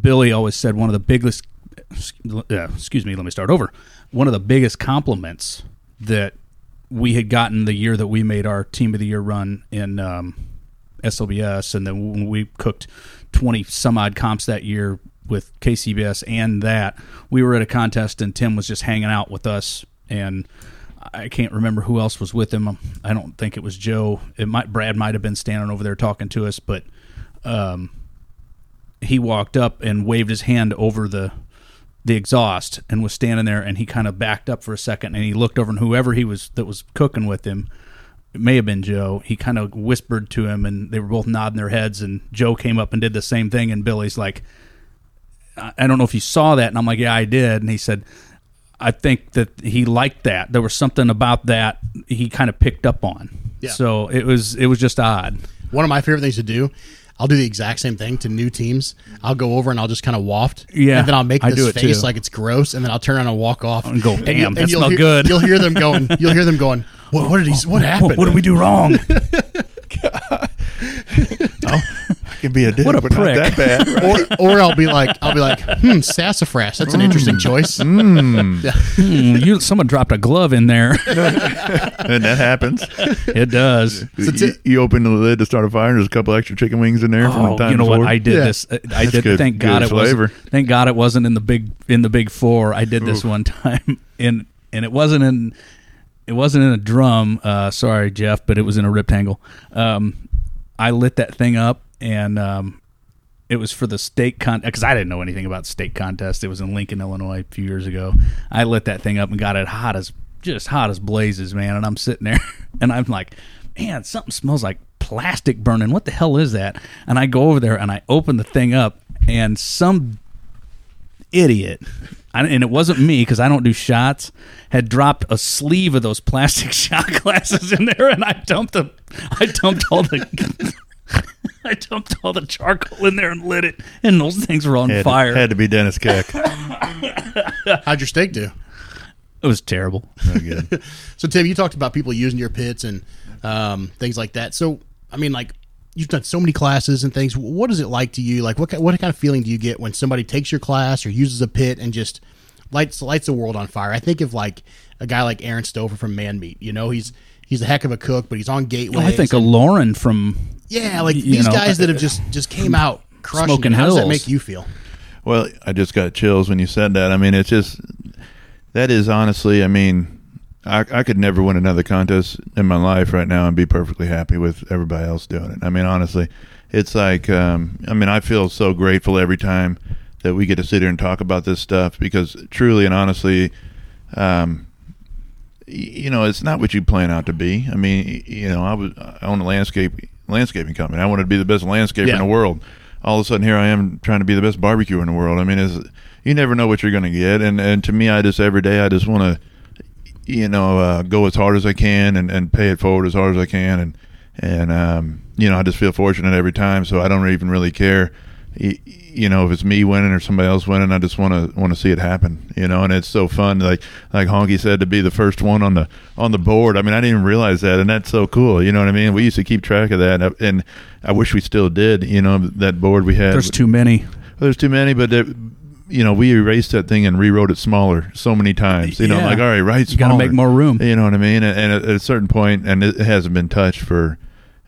Billy always said one of the biggest, excuse me, let me start over. One of the biggest compliments that we had gotten the year that we made our Team of the Year run in um, S L B S, and then when we cooked twenty some odd comps that year with K C B S and that. We were at a contest, and Tim was just hanging out with us, and I can't remember who else was with him. I don't think it was Joe. It might Brad might have been standing over there talking to us, but um, he walked up and waved his hand over the the exhaust and was standing there, and he kind of backed up for a second, and he looked over, and whoever he was that was cooking with him, it may have been Joe, he kind of whispered to him, and they were both nodding their heads, and Joe came up and did the same thing, and Billy's like, I don't know if you saw that, and I'm like, yeah, I did, and he said, I think that he liked that. There was something about that he kind of picked up on. Yeah. So it was it was just odd. One of my favorite things to do, I'll do the exact same thing to new teams. I'll go over and I'll just kind of waft. Yeah. And then I'll make this face too, like it's gross, and then I'll turn around and walk off and go, damn, and that smelled hear, good. You'll hear them going. You'll hear them going. What, what did he? What happened? What did we do wrong? Oh, I can be a dick, what a but prick. Not that bad. Right? Or, or I'll be like, I'll be like, hmm, sassafras. That's an mm. interesting choice. Mm. Yeah. Mm, you, someone dropped a glove in there, and that happens. It does. So you, you open the lid to start a fire, and there's a couple extra chicken wings in there. Oh, from the time you know before. What? I did yeah. this. I That's did. Good, thank good God it was. Thank God it wasn't in the big in the big four. I did Oof. this one time, and and it wasn't in it wasn't in a drum. Uh, sorry, Jeff, but it was in a rectangle. Um, I lit that thing up, and um, it was for the steak contest, because I didn't know anything about steak contest. It was in Lincoln, Illinois a few years ago. I lit that thing up and got it hot as, just hot as blazes, man, and I'm sitting there, and I'm like, man, something smells like plastic burning. What the hell is that? And I go over there, and I open the thing up, and some idiot, I, and it wasn't me because I don't do shots, had dropped a sleeve of those plastic shot glasses in there, and I dumped them. I dumped all the I dumped all the charcoal in there and lit it, and those things were on had fire. To, had to be Dennis Keck. How'd your steak do? It was terrible. Not good. So Tim, you talked about people using your pits and um, things like that. So I mean, like, you've done so many classes and things. What is it like to you? Like, what what kind of feeling do you get when somebody takes your class or uses a pit and just lights lights the world on fire? I think of like a guy like Aaron Stover from Man Meat. You know, he's he's a heck of a cook, but he's on Gateway. Oh, I think and, of Lauren from yeah, like these know, guys that have just just came out crushing. Smoking How does that make you feel? Well, I just got chills when you said that. I mean, it's just that is honestly. I mean. I, I could never win another contest in my life right now and be perfectly happy with everybody else doing it. I mean, honestly, it's like, um, I mean, I feel so grateful every time that we get to sit here and talk about this stuff because truly and honestly, um, you know, it's not what you plan out to be. I mean, you know, I was I own a landscape landscaping company. I wanted to be the best landscaper yeah. in the world. All of a sudden, here I am trying to be the best barbecuer in the world. I mean, it's, you never know what you're going to get. And, and to me, I just every day I just want to, you know, uh, go as hard as I can and, and pay it forward as hard as I can. And, and um, you know, I just feel fortunate every time. So I don't even really care, you, you know, if it's me winning or somebody else winning. I just want to want to see it happen, you know, and it's so fun. Like like Honky said, to be the first one on the on the board. I mean, I didn't even realize that. And that's so cool. You know what I mean? We used to keep track of that. And I, and I wish we still did, you know, that board we had. There's too many. There's too many, but there, you know, we erased that thing and rewrote it smaller so many times, you know, yeah. like, all right, right. You got to make more room. You know what I mean? And, and at a certain point, and it hasn't been touched for,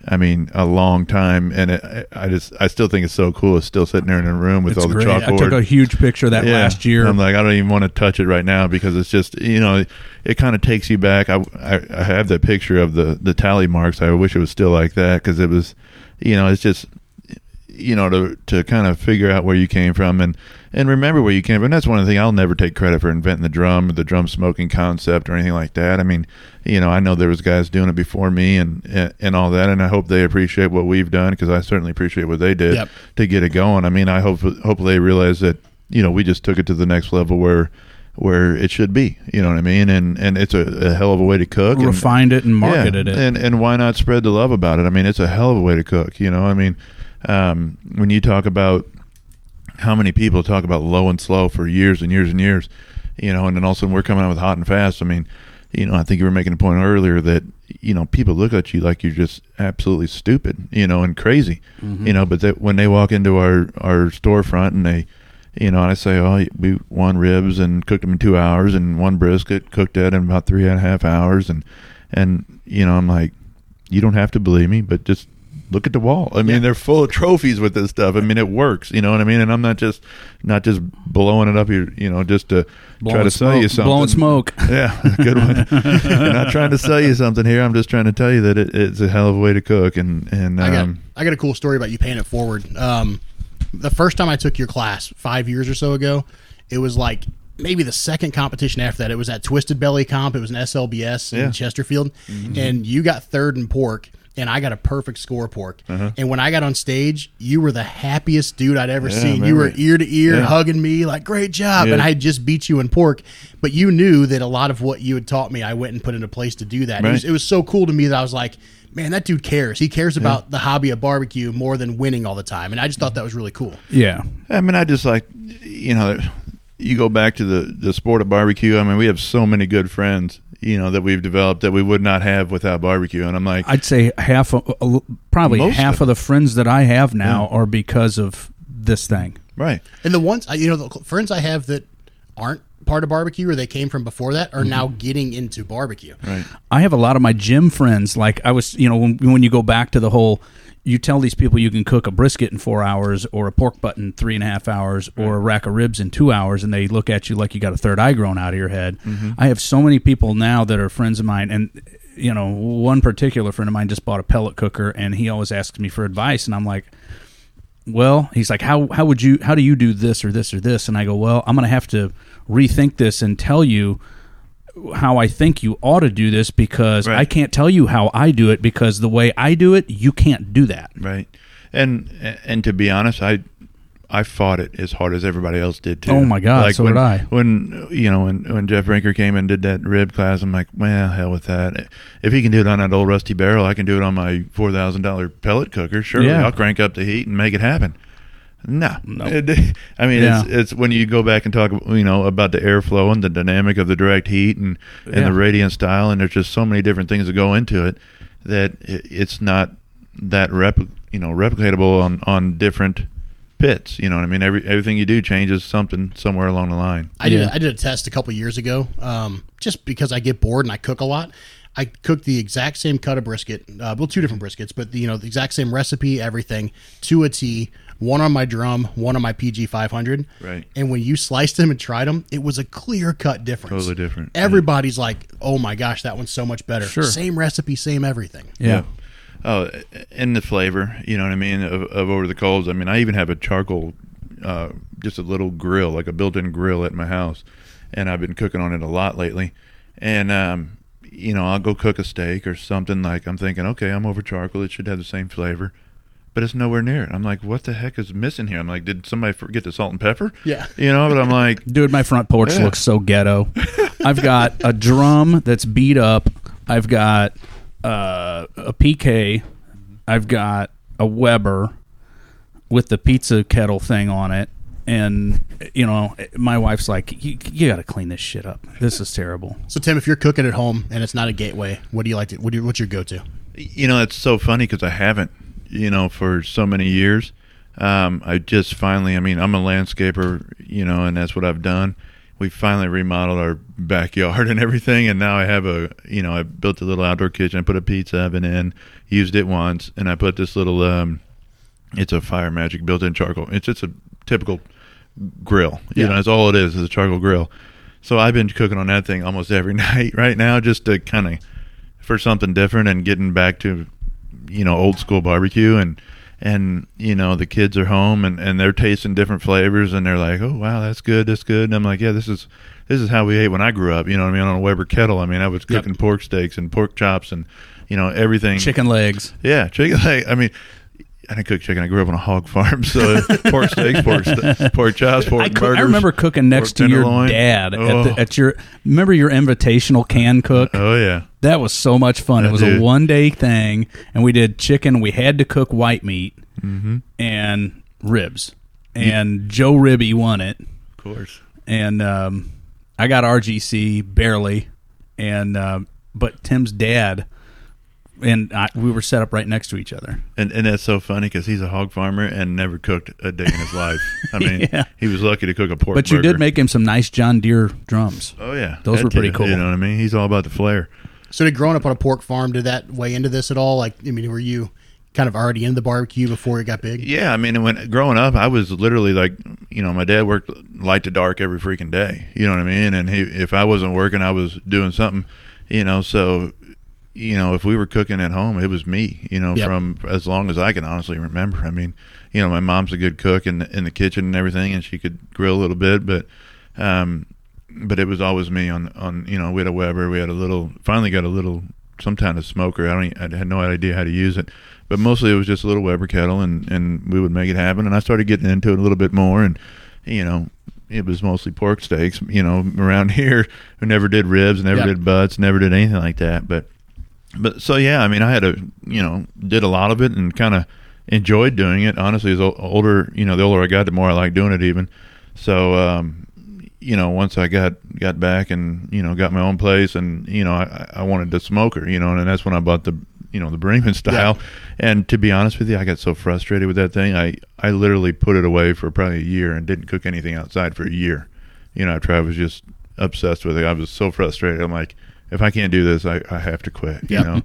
I mean, a long time. And it, I just, I still think it's so cool. It's still sitting there in a room with it's all great. the chalkboard. I took a huge picture of that yeah. last year. I'm like, I don't even want to touch it right now because it's just, you know, it, it kind of takes you back. I, I, I have that picture of the, the tally marks. I wish it was still like that because it was, you know, it's just, you know, to to kind of figure out where you came from and, and remember where you came from. And that's one of the things I'll never take credit for inventing the drum or the drum smoking concept or anything like that. I mean, you know, I know there was guys doing it before me and, and, and all that, and I hope they appreciate what we've done because I certainly appreciate what they did yep. to get it going. I mean, I hope hope they realize that, you know, we just took it to the next level where where it should be, you know what I mean? And and it's a, a hell of a way to cook. Refined and, it and marketed yeah, it. And, and why not spread the love about it? I mean, it's a hell of a way to cook, you know? I mean, Um, when you talk about how many people talk about low and slow for years and years and years, you know, and then all of a sudden we're coming out with hot and fast. I mean, you know, I think you were making a point earlier that, you know, people look at you like you're just absolutely stupid, you know, and crazy, mm-hmm. you know, but that when they walk into our, our storefront and they, you know, and I say, oh, we won ribs and cooked them in two hours and one brisket cooked that in about three and a half hours. And, and, you know, I'm like, you don't have to believe me, but just look at the wall. I mean, yeah. They're full of trophies with this stuff. I mean, it works. You know what I mean? And I'm not just not just blowing it up here, you know, just to blowing try to smoke. Sell you something. Blowing smoke. Yeah, good one. I'm not trying to sell you something here. I'm just trying to tell you that it, it's a hell of a way to cook. And, and um, I, got, I got a cool story about you paying it forward. Um, the first time I took your class five years or so ago, it was like maybe the second competition after that. It was that Twisted Belly comp. It was an S L B S in yeah. Chesterfield. Mm-hmm. And you got third in pork. And I got a perfect score pork. Uh-huh. And when I got on stage, you were the happiest dude I'd ever yeah, seen. Maybe. You were ear to ear, yeah. hugging me, like, great job. Yeah. And I had just beat you in pork. But you knew that a lot of what you had taught me, I went and put into place to do that. Right. It was, it was so cool to me that I was like, man, that dude cares. He cares about yeah. the hobby of barbecue more than winning all the time. And I just thought that was really cool. Yeah. I mean, I just like, you know, you go back to the, the sport of barbecue. I mean, we have so many good friends, you know, that we've developed that we would not have without barbecue. And I'm like, I'd say half of, probably half of, of the friends that I have now yeah. are because of this thing. Right. And the ones, you know, the friends I have that aren't part of barbecue or they came from before that are mm-hmm. now getting into barbecue. Right. I have a lot of my gym friends. Like I was, you know, when, when you go back to the whole, you tell these people you can cook a brisket in four hours or a pork butt in three and a half hours right. or a rack of ribs in two hours, and they look at you like you got a third eye grown out of your head. Mm-hmm. I have so many people now that are friends of mine, and you know, one particular friend of mine just bought a pellet cooker, and he always asks me for advice, and I'm like, well, he's like, how how would you how do you do this or this or this? And I go, well, I'm going to have to rethink this and tell you how I think you ought to do this, because right. I can't tell you how I do it, because the way I do it, you can't do that. Right. And and to be honest, I I fought it as hard as everybody else did too. Oh my God, like so when, did I. When you know when, when Jeff Brinker came and did that rib class, I'm like, well, hell with that. If he can do it on that old rusty barrel, I can do it on my four thousand dollar pellet cooker. Surely yeah. I'll crank up the heat and make it happen. No, no. It, I mean, yeah. it's, it's when you go back and talk, you know, about the airflow and the dynamic of the direct heat and, and yeah. the radiant style, and there's just so many different things that go into it that it's not that rep, you know, replicatable on, on different pits. You know what I mean? Every everything you do changes something somewhere along the line. I yeah. did I did a test a couple of years ago, um, just because I get bored and I cook a lot. I cooked the exact same cut of brisket, uh, well, two different briskets, but the, you know, the exact same recipe, everything to a T. One on my drum, one on my P G five hundred. Right. And when you sliced them and tried them, it was a clear-cut difference. Totally different. Everybody's yeah. like, oh, my gosh, that one's so much better. Sure. Same recipe, same everything. Yeah. Oh, yeah. uh, and the flavor, you know what I mean, of, of over the coals. I mean, I even have a charcoal, uh, just a little grill, like a built-in grill at my house, and I've been cooking on it a lot lately. And, um, you know, I'll go cook a steak or something. Like, I'm thinking, okay, I'm over charcoal. It should have the same flavor. But it's nowhere near it. I'm like, what the heck is missing here? I'm like, did somebody forget the salt and pepper? Yeah. You know, but I'm like. Dude, my front porch yeah. looks so ghetto. I've got a drum that's beat up. I've got uh, a P K. I've got a Weber with the pizza kettle thing on it. And, you know, my wife's like, you, you got to clean this shit up. This is terrible. So, Tim, if you're cooking at home and it's not a Gateway, what do you like to, what do you, what's your go-to? You know, it's so funny because I haven't. You know, for so many years, um, I just finally, I mean, I'm a landscaper, you know, and that's what I've done. We finally remodeled our backyard and everything. And now I have a, you know, I built a little outdoor kitchen. I put a pizza oven in, used it once. And I put this little, um, it's a Fire Magic built-in charcoal. It's just a typical grill. You yeah. know, that's all it is, is a charcoal grill. So I've been cooking on that thing almost every night right now, just to kind of, for something different and getting back to, you know, old school barbecue. And and you know, the kids are home and, and they're tasting different flavors and they're like, oh wow, that's good, that's good. And I'm like, yeah, this is this is how we ate when I grew up, you know what I mean, on a Weber kettle. I mean, I was cooking yep. pork steaks and pork chops and, you know, everything, chicken legs. Yeah, chicken leg. I mean, I didn't cook chicken. I grew up on a hog farm, so pork steaks, pork, st- pork chops, pork I cook, burgers. I remember cooking next to tenderloin. Your dad oh. at, the, at your. Remember your invitational can cook? Oh yeah, that was so much fun. That it was dude. a one day thing, and we did chicken. We had to cook white meat mm-hmm. and ribs, and yeah. Joe Ribby won it, of course. And um, I got R G C barely, and uh, but Tim's dad. And I, we were set up right next to each other. And and that's so funny because he's a hog farmer and never cooked a day in his life. I mean, yeah. he was lucky to cook a pork But you burger. Did make him some nice John Deere drums. Oh, yeah. Those that were pretty did, cool. You know what I mean? He's all about the flair. So did growing up on a pork farm, did that weigh into this at all? Like, I mean, were you kind of already in the barbecue before it got big? Yeah, I mean, when growing up, I was literally like, you know, my dad worked light to dark every freaking day. You know what I mean? And he, if I wasn't working, I was doing something, you know. So, you know, if we were cooking at home, it was me, you know, yep. from as long as I can honestly remember. I mean, you know, my mom's a good cook in the, in the kitchen and everything, and she could grill a little bit, but um, but it was always me on, on you know, we had a Weber, we had a little, finally got a little, some kind of smoker. I don't, I had no idea how to use it, but mostly it was just a little Weber kettle, and, and we would make it happen. And I started getting into it a little bit more, and, you know, it was mostly pork steaks, you know, around here. We never did ribs, never yep. did butts, never did anything like that. But, but so, yeah, I mean, I had a, you know, did a lot of it and kind of enjoyed doing it. Honestly, as older, you know, the older I got, the more I liked doing it even. So, um, you know, once I got, got back and, you know, got my own place and, you know, I, I wanted the smoker, you know, and, and that's when I bought the, you know, the Brinkmann style. Yeah. And to be honest with you, I got so frustrated with that thing. I, I literally put it away for probably a year and didn't cook anything outside for a year. You know, after I was just obsessed with it. I was so frustrated. I'm like, if I can't do this, I, I have to quit, yeah. you know?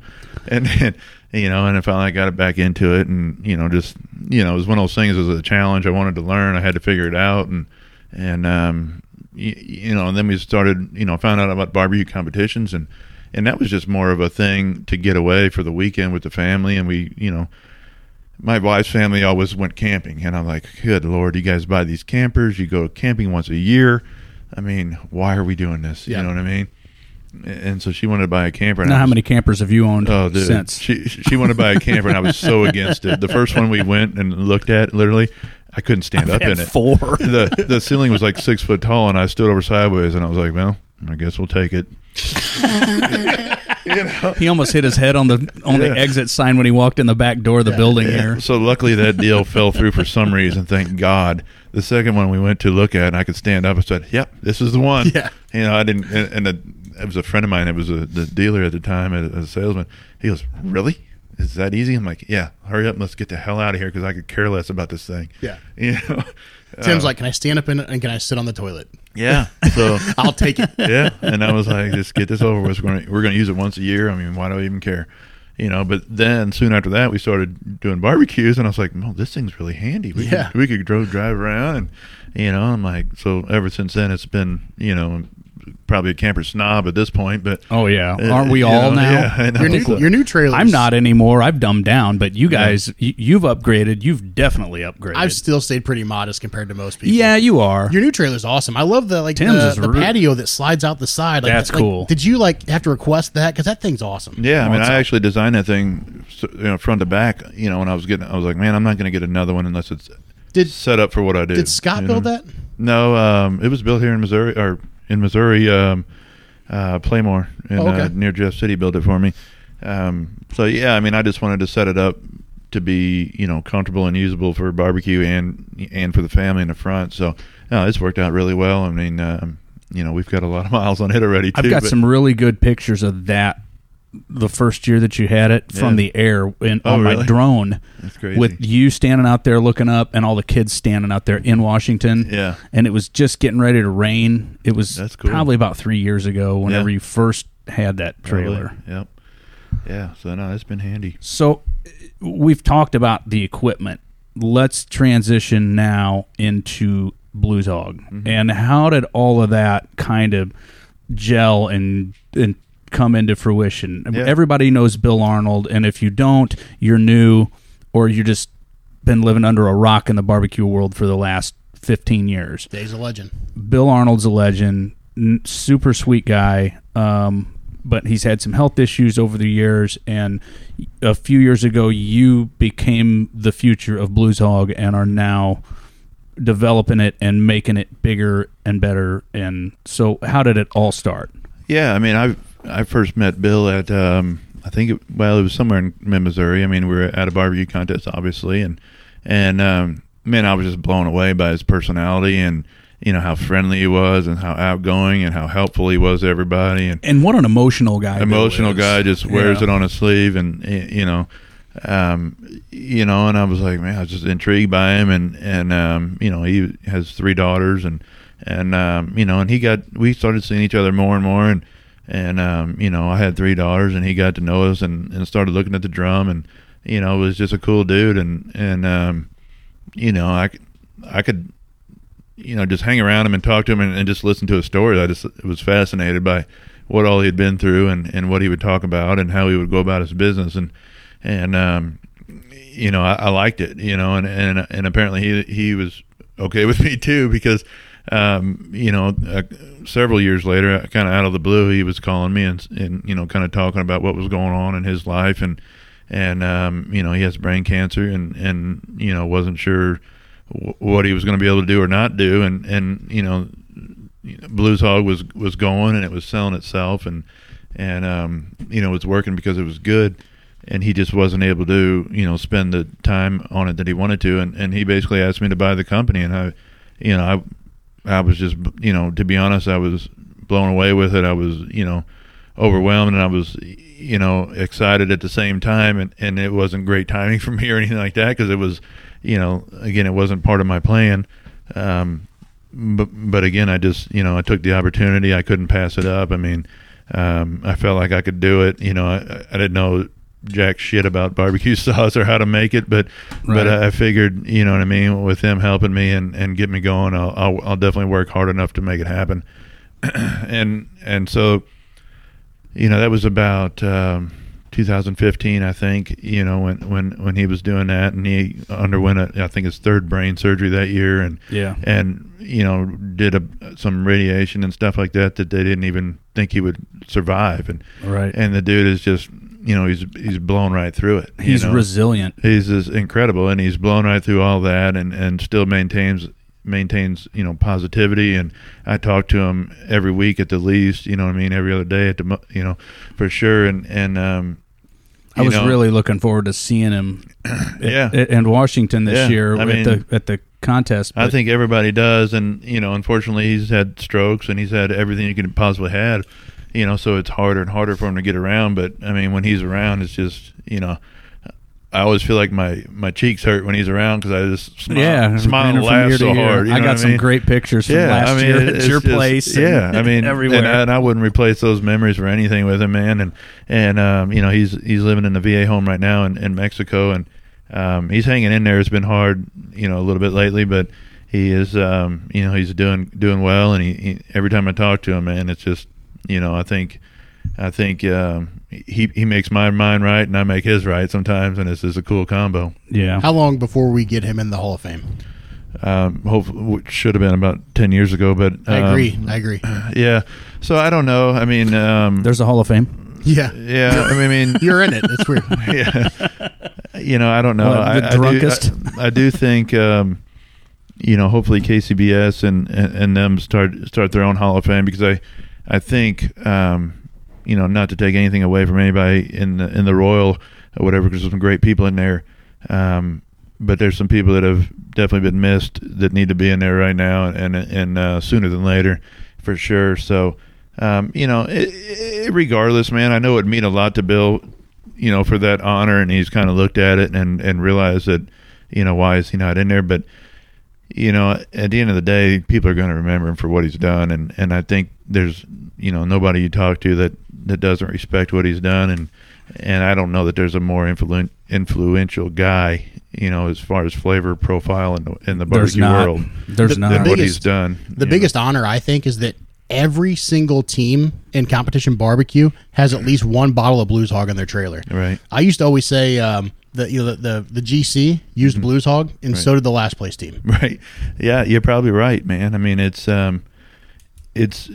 And then, you know, and I finally got it back into it and, you know, just, you know, it was one of those things. It was a challenge. I wanted to learn. I had to figure it out. And, and, um, You, you know, and then we started, you know, found out about barbecue competitions, and, and that was just more of a thing to get away for the weekend with the family. And we, you know, my wife's family always went camping, and I'm like, good Lord, you guys buy these campers, you go camping once a year. I mean, why are we doing this? Yeah. You know what I mean? And so she wanted to buy a camper. And now, was, how many campers have you owned oh, dude, since? She, she wanted to buy a camper, and I was so against it. The first one we went and looked at, literally, I couldn't stand I've up in it. Four. The the ceiling was like six foot tall, and I stood over sideways, and I was like, well, I guess we'll take it. You know? He almost hit his head on the on yeah. the exit sign when he walked in the back door of the yeah, building yeah. here. So luckily that deal fell through for some reason, thank God. The second one we went to look at, and I could stand up and said, yep, this is the one. Yeah. You know, I didn't, and, and a, it was a friend of mine, it was a, the dealer at the time, a, a salesman. He goes, really? Is that easy? I'm like, yeah, hurry up and let's get the hell out of here because I could care less about this thing. Yeah. You know? Tim's uh, like, can I stand up in it and can I sit on the toilet? Yeah. So I'll take it. Yeah. And I was like, just get this over with. We're going to use it once a year. I mean, why do I even care? You know, but then soon after that, we started doing barbecues, and I was like, no, this thing's really handy. We yeah. Could, we could drive around, and, you know, I'm like, so ever since then, it's been, you know, probably a camper snob at this point, but oh yeah, aren't we uh, all know, now? Yeah, your new, so, your new trailers. I'm not anymore. I've dumbed down, but you guys, yeah. y- you've upgraded. You've definitely upgraded. I've still stayed pretty modest compared to most people. Yeah, you are. Your new trailer's awesome. I love the like the, the patio that slides out the side. Like, that's like, cool. Did you like have to request that because that thing's awesome? Yeah, I mean, I actually designed that thing, you know, front to back. You know, when I was getting, I was like, man, I'm not going to get another one unless it's did, set up for what I do. Did Scott you build know? That? No, um, it was built here in Missouri or. In Missouri, um, uh, Playmore in, oh, okay. uh, near Jeff City built it for me. Um, so, yeah, I mean, I just wanted to set it up to be, you know, comfortable and usable for barbecue and and for the family in the front. So, no, it's worked out really well. I mean, um, you know, we've got a lot of miles on it already, too. I've got but, some really good pictures of that the first year that you had it from yeah. the air in, oh, on really? My drone. That's crazy. With you standing out there looking up and all the kids standing out there in Washington. Yeah. And it was just getting ready to rain. It was That's cool. probably about three years ago whenever yeah. you first had that trailer. Probably. Yep. Yeah. So, no, it's been handy. So, we've talked about the equipment. Let's transition now into Blues Hog. Mm-hmm. And how did all of that kind of gel and and come into fruition? Yeah. Everybody knows Bill Arnold, and if you don't, you're new, or you just been living under a rock in the barbecue world for the last fifteen years. He's a legend. Bill Arnold's a legend, n- super sweet guy, um, but he's had some health issues over the years, and a few years ago, you became the future of Blues Hog and are now developing it and making it bigger and better. And so how did it all start? Yeah, I mean, I've I first met Bill at, um, I think, it, well, it was somewhere in Missouri. I mean, we were at a barbecue contest, obviously, and, and um, man, I was just blown away by his personality and, you know, how friendly he was and how outgoing and how helpful he was to everybody. And, and what an emotional guy. Emotional guy, just wears yeah. it on his sleeve and, you know, um, you know, and I was like, man, I was just intrigued by him. And, and um, you know, he has three daughters and, and um, you know, and he got, we started seeing each other more and more and, And, um, you know, I had three daughters and he got to know us and, and started looking at the drum and, you know, was just a cool dude. And, and, um, you know, I, I could, you know, just hang around him and talk to him and, and just listen to his stories. I just was fascinated by what all he had been through and, and what he would talk about and how he would go about his business. And, and, um, you know, I, I liked it, you know, and, and, and apparently he, he was okay with me too, because, um, you know, uh, several years later, kind of out of the blue, he was calling me and, and, you know, kind of talking about what was going on in his life. And, and, um, you know, he has brain cancer and, and, you know, wasn't sure w- what he was going to be able to do or not do. And, and, you know, Blues Hog was, was going, and it was selling itself, and, and, um, you know, it was working because it was good. And he just wasn't able to, you know, spend the time on it that he wanted to. And, and he basically asked me to buy the company. And I, you know, I, I was just, you know, to be honest, I was blown away with it. I was, you know, overwhelmed, and I was, you know, excited at the same time. And, and it wasn't great timing for me or anything like that, because it was, you know, again, it wasn't part of my plan. Um, but, but again, I just, you know, I took the opportunity. I couldn't pass it up. I mean, um, I felt like I could do it. You know, I, I didn't know jack shit about barbecue sauce or how to make it, but right. but I figured, you know what I mean, with them helping me and, and get me going, I'll, I'll I'll definitely work hard enough to make it happen. and and so, you know, that was about um, two thousand fifteen, I think. You know, when, when when he was doing that, and he underwent a, I think his third brain surgery that year, and yeah, and you know, did a, some radiation and stuff like that that they didn't even think he would survive. And right, and the dude is just, you know, he's he's blown right through it. He's you know? resilient. He's just incredible, and he's blown right through all that, and, and still maintains maintains you know, positivity. And I talk to him every week at the least. You know what I mean? Every other day at the you know for sure. And and um, I was know, really looking forward to seeing him. yeah, at, in Washington this yeah. year I at mean, the at the contest. But I think everybody does, and you know, unfortunately, he's had strokes and he's had everything you could possibly have. You know, so it's harder and harder for him to get around. But I mean, when he's around, it's just, you know, I always feel like my, my cheeks hurt when he's around, because I just smile, yeah, smile and laugh so hard. You know I got some I mean? great pictures from yeah, last I mean, year at your just, place. Yeah, and, I mean, everywhere. And I, and I wouldn't replace those memories for anything with him, man. And and um, you know, he's he's living in the V A home right now in, in Mexico, and um, he's hanging in there. It's been hard, you know, a little bit lately, but he is, um, you know, he's doing doing well. And he, he every time I talk to him, man, it's just, you know, I think, I think um, he he makes my mind right, and I make his right sometimes, and it's just a cool combo. Yeah. How long before we get him in the Hall of Fame? Um, hopefully, it should have been about ten years ago, but um, I agree. I agree. Yeah. So I don't know. I mean, um, there's a Hall of Fame. Yeah. Yeah. I mean, you're in it. It's weird. Yeah. You know, I don't know. Well, I, the I drunkest. Do, I, I do think. Um, you know, hopefully K C B S and, and and them start start their own Hall of Fame, because I. I think, um, you know, not to take anything away from anybody in the, in the Royal or whatever, because there's some great people in there, um, but there's some people that have definitely been missed that need to be in there right now, and and uh, sooner than later, for sure. So, um, you know, it, it, regardless, man, I know it'd mean a lot to Bill, you know, for that honor, and he's kind of looked at it and, and realized that, you know, why is he not in there? But, you know, at the end of the day, people are going to remember him for what he's done, and, and I think there's, you know, nobody you talk to that, that doesn't respect what he's done, and and I don't know that there's a more influ- influential guy, you know, as far as flavor profile in the, in the barbecue there's world. There's the, not. The biggest, what he's done. The biggest know. honor, I think, is that every single team in competition barbecue has at least one bottle of Blues Hog in their trailer. Right. I used to always say, um, The, you know, the the the G C used mm-hmm. Blues Hog, and right. so did the last place team. Right. Yeah, you're probably right, man. I mean, it's um, it's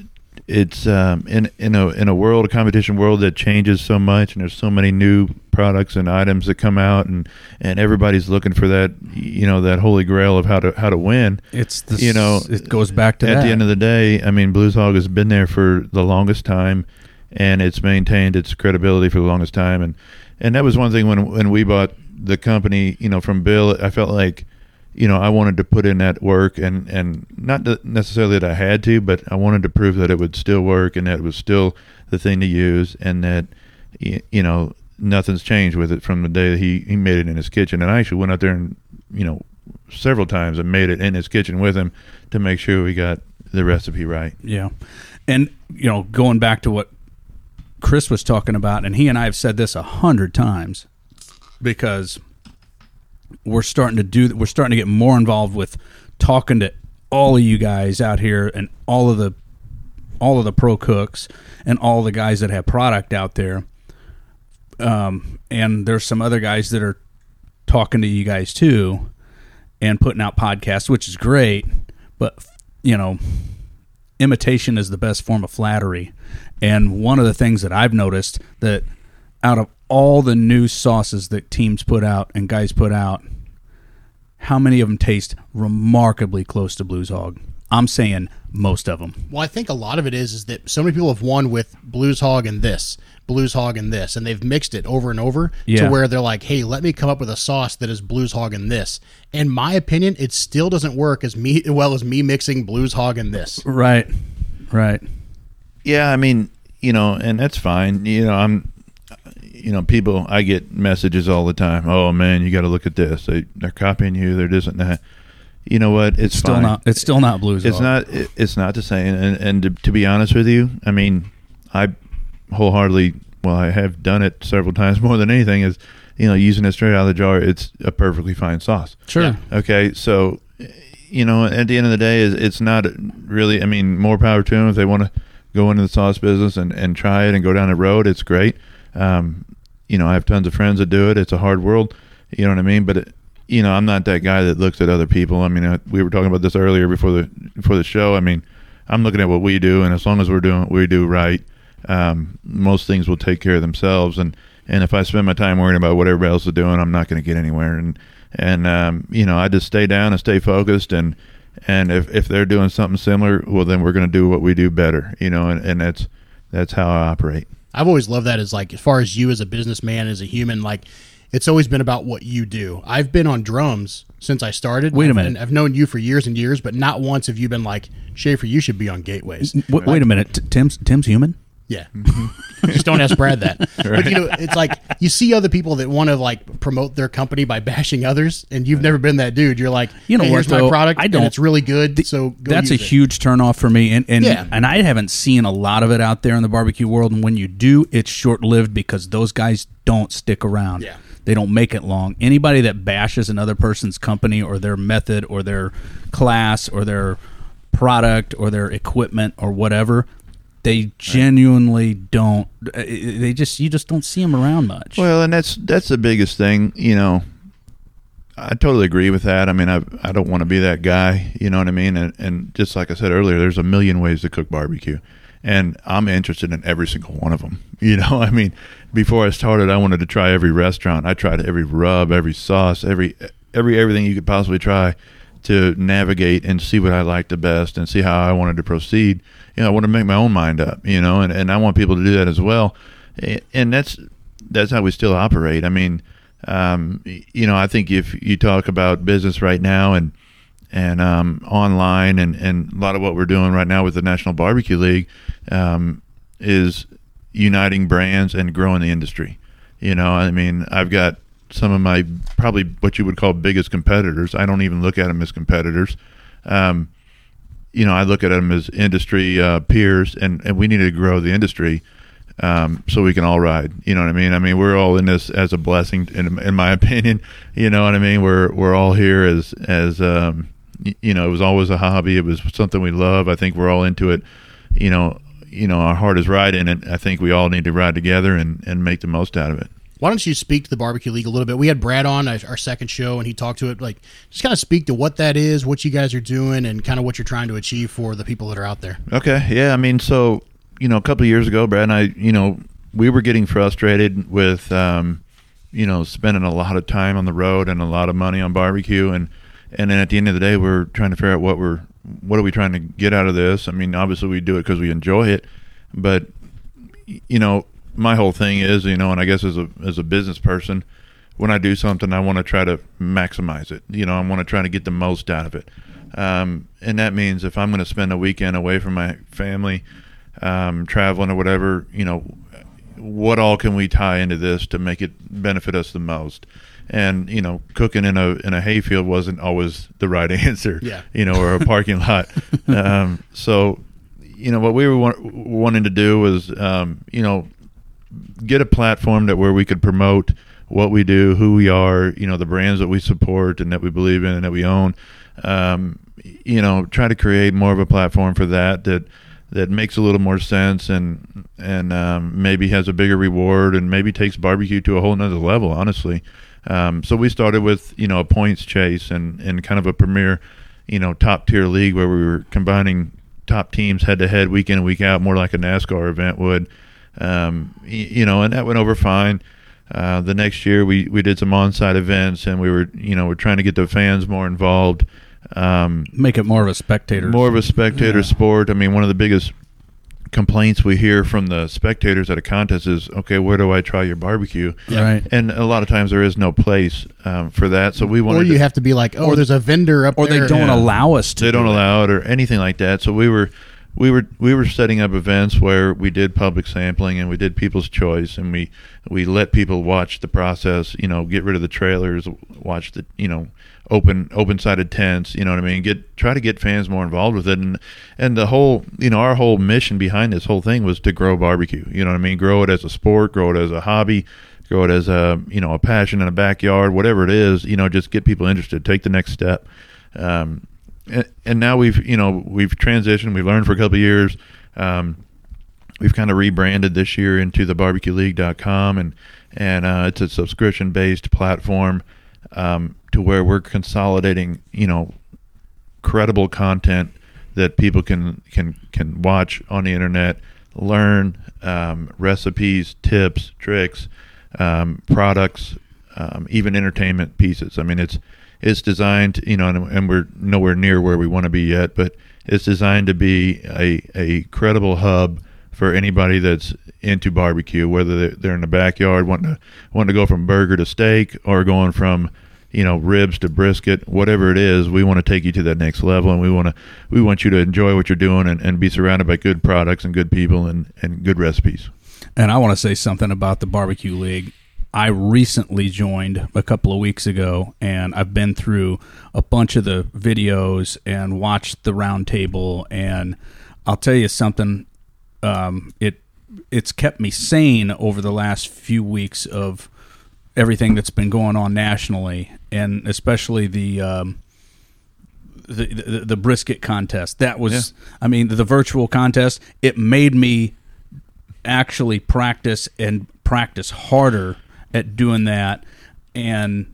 it's um, in in a in a world, a competition world that changes so much, and there's so many new products and items that come out, and, and everybody's looking for that, you know, that holy grail of how to how to win. It's the, you know, it goes back to at that. The end of the day. I mean, Blues Hog has been there for the longest time, and it's maintained its credibility for the longest time, and. And that was one thing when when we bought the company, you know, from Bill, I felt like, you know, I wanted to put in that work, and, and not that necessarily that I had to, but I wanted to prove that it would still work, and that it was still the thing to use, and that, you know, nothing's changed with it from the day that he, he made it in his kitchen. And I actually went out there and, you know, several times and made it in his kitchen with him to make sure we got the recipe right. Yeah. And, you know, going back to what Chris was talking about, and he and I have said this a hundred times, because we're starting to do we're starting to get more involved with talking to all of you guys out here and all of the all of the pro cooks and all the guys that have product out there. Um, and there's some other guys that are talking to you guys too and putting out podcasts, which is great, but you know, imitation is the best form of flattery. And one of the things that I've noticed that out of all the new sauces that teams put out and guys put out, how many of them taste remarkably close to Blues Hog? I'm saying most of them. Well, I think a lot of it is is that so many people have won with Blues Hog and this, Blues Hog and this, and they've mixed it over and over yeah. to where they're like, hey, let me come up with a sauce that is Blues Hog and this. In my opinion, it still doesn't work as me well as me mixing Blues Hog and this. Right, right. Yeah, I mean, you know, and that's fine. You know, I'm, you know, people, I get messages all the time. Oh, man, you got to look at this. They, they're copying you. They're this and that. You know what? It's, it's still fine. not. It's still not Blues. It's not. It, it's not the same. And, and to, to be honest with you, I mean, I wholeheartedly. Well, I have done it several times. More than anything is, you know, using it straight out of the jar. It's a perfectly fine sauce. Sure. Yeah. Okay. So, you know, at the end of the day, is it's not really. I mean, more power to them if they want to go into the sauce business and, and try it and go down the road. It's great. Um, you know, I have tons of friends that do it. It's a hard world. You know what I mean? But it, you know, I'm not that guy that looks at other people. I mean, we were talking about this earlier before the before the show. I mean, I'm looking at what we do, and as long as we're doing what we do right, um, most things will take care of themselves. And, and if I spend my time worrying about what everybody else is doing, I'm not going to get anywhere. And and um, you know, I just stay down and stay focused. And and if, if they're doing something similar, well, then we're going to do what we do better. You know, and, and that's that's how I operate. I've always loved that. As like as far as you as a businessman, as a human, like. It's always been about what you do. I've been on drums since I started. Wait a minute. And I've known you for years and years, but not once have you been like, Schaefer, you should be on Gateways. Wait, right. wait a minute. Tim's Tim's human? Yeah. Mm-hmm. Just don't ask Brad that. Right. But, you know, it's like you see other people that want to like promote their company by bashing others, and you've never been that dude. You're like, you know, hey, here's though, my product, I don't, and it's really good, the, so go That's use a it. Huge turnoff for me, and and, yeah. and I haven't seen a lot of it out there in the barbecue world, and when you do, it's short-lived because those guys don't stick around. Yeah. They don't make it long. Anybody that bashes another person's company or their method or their class or their product or their equipment or whatever, they genuinely don't. They just you just don't see them around much. Well, and that's that's the biggest thing. You know, I totally agree with that. I mean, I I don't want to be that guy. You know what I mean? And, and just like I said earlier, there's a million ways to cook barbecue. And I'm interested in every single one of them. You know, I mean, before I started, I wanted to try every restaurant. I tried every rub, every sauce, every every everything you could possibly try to navigate and see what I liked the best and see how I wanted to proceed. You know, I want to make my own mind up, you know, and, and I want people to do that as well. And that's that's how we still operate. I mean, um, you know, I think if you talk about business right now and and um, online and, and a lot of what we're doing right now with the National Barbecue League um, is uniting brands and growing the industry. You know, I mean, I've got some of my probably what you would call biggest competitors. I don't even look at them as competitors. Um, you know, I look at them as industry uh, peers, and, and we need to grow the industry um, so we can all ride. You know what I mean? I mean, we're all in this as a blessing, in, in my opinion. You know what I mean? We're we're all here as as um, you know, it was always a hobby. It was something we love. I think we're all into it. You know, you know, our heart is riding, and I think we all need to ride together and, and make the most out of it. Why don't you speak to the Barbecue League a little bit? We had Brad on our second show, and he talked to it. Like, just kind of speak to what that is, what you guys are doing, and kind of what you're trying to achieve for the people that are out there. Okay, yeah. I mean, so, you know, a couple of years ago, Brad and I, you know, we were getting frustrated with, um, you know, spending a lot of time on the road and a lot of money on barbecue, and And then at the end of the day, we're trying to figure out what we're, what are we trying to get out of this? I mean, obviously we do it because we enjoy it, but you know, my whole thing is, you know, and I guess as a as a business person, when I do something, I want to try to maximize it. You know, I want to try to get the most out of it, um, and that means if I'm going to spend a weekend away from my family, um, traveling or whatever, you know, what all can we tie into this to make it benefit us the most? And you know, cooking in a in a hayfield wasn't always the right answer. Yeah. You know, or a parking lot. Um, so, you know, what we were wa- wanting to do was, um, you know, get a platform that where we could promote what we do, who we are, you know, the brands that we support and that we believe in and that we own. Um, you know, try to create more of a platform for that that that makes a little more sense and and um, maybe has a bigger reward and maybe takes barbecue to a whole nother level, honestly. Um, so we started with, you know, a points chase and, and kind of a premier, you know, top tier league where we were combining top teams head to head week in and week out, more like a NASCAR event would. Um, you know, and that went over fine. Uh, the next year we, we did some on-site events and we were, you know, we're trying to get the fans more involved. Um, Make it more of a spectator. More of a spectator yeah. sport. I mean, one of the biggest complaints we hear from the spectators at a contest is, okay, where do I try your barbecue? Right. And a lot of times there is no place um, for that. So we wanted Or you to, have to be like, oh, or there's a vendor up or there. Or they don't yeah. allow us to. They do don't it. allow it or anything like that. So we were... We were we were setting up events where we did public sampling and we did people's choice and we, we let people watch the process, you know, get rid of the trailers, watch the, you know, open open sided tents, you know what I mean? Get try to get fans more involved with it and and the whole, you know, our whole mission behind this whole thing was to grow barbecue, you know what I mean? Grow it as a sport, grow it as a hobby, grow it as a, you know, a passion in a backyard, whatever it is, you know, just get people interested, take the next step. Um And now we've, you know, we've transitioned, we've learned for a couple of years. Um, we've kind of rebranded this year into the barbecue league dot com and, and, uh, it's a subscription based platform, um, to where we're consolidating, you know, credible content that people can, can, can watch on the internet, learn, um, recipes, tips, tricks, um, products, um, even entertainment pieces. I mean, it's, It's designed, you know, and, and we're nowhere near where we want to be yet, but it's designed to be a, a credible hub for anybody that's into barbecue, whether they're in the backyard wanting to, wanting to go from burger to steak or going from, you know, ribs to brisket, whatever it is. We want to take you to that next level, and we want to we want you to enjoy what you're doing and, and be surrounded by good products and good people and, and good recipes. And I want to say something about the Barbecue League. I recently joined a couple of weeks ago, and I've been through a bunch of the videos and watched the round table, and I'll tell you something, um, it it's kept me sane over the last few weeks of everything that's been going on nationally, and especially the um, the, the the brisket contest. That was, yeah. I mean, the, the virtual contest, it made me actually practice and practice harder at doing that, and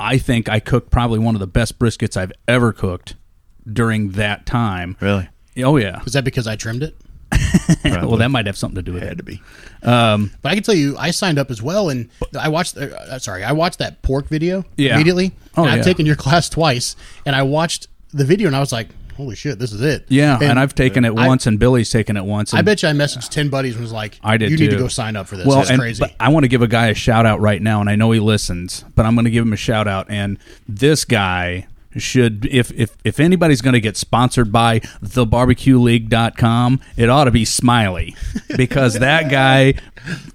I think I cooked probably one of the best briskets I've ever cooked during that time. Really? Oh, yeah. Was that because I trimmed it? Well, that might have something to do with it. It had to be. Um, but I can tell you, I signed up as well, and I watched, uh, sorry, I watched that pork video yeah. immediately, oh, and I've yeah. taken your class twice, and I watched the video, and I was like, holy shit, this is it. Yeah, and, and I've taken it once, I, and Billy's taken it once. And I bet you I messaged ten buddies and was like, I did you too. Need to go sign up for this. Well, That's and, crazy. But I want to give a guy a shout-out right now, and I know he listens, but I'm going to give him a shout-out. And this guy should, if if, if anybody's going to get sponsored by the barbecue league dot com, it ought to be Smiley, because that guy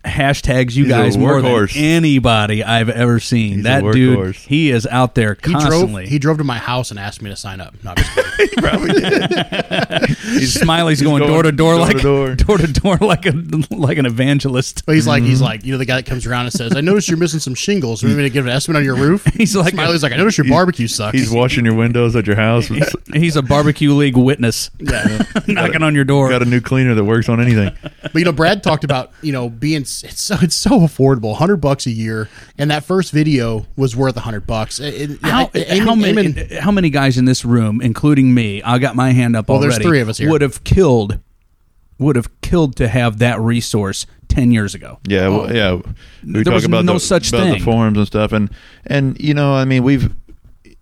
hashtags you He's guys more than anybody I've ever seen. He's that dude, horse. He is out there constantly. He drove, he drove to my house and asked me to sign up. No, I'm just kidding. He probably did. He's, Smiley's he's going, going door to door, door like to door. door to door like a like an evangelist. But he's like mm-hmm. he's like you know the guy that comes around and says, "I noticed you're missing some shingles. Want me to give an estimate on your roof?" He's like Smiley's a, like, "I noticed your barbecue sucks." He's washing your windows at your house. He's, he's a barbecue league witness. Yeah, knocking a, on your door. Got a new cleaner that works on anything. But you know, Brad talked about you know. Being it's so it's so affordable, hundred bucks a year, and that first video was worth a hundred bucks. How, how many how many guys in this room, including me, I got my hand up well, already. There's three of us here. Would have killed, would have killed to have that resource ten years ago. Yeah, oh. well, yeah. We there talk was about no the, such about thing. The forums and stuff, and and you know, I mean, we've,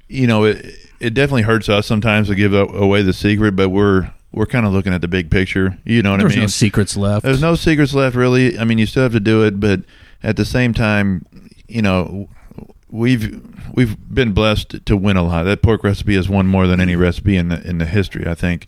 you know, it it definitely hurts us sometimes to give away the secret, but we're. We're kind of looking at the big picture. You know what There's I mean? There's no secrets left. There's no secrets left, really. I mean, you still have to do it, but at the same time, you know, we've we've been blessed to win a lot. That pork recipe is one more than any recipe in the, in the history, I think.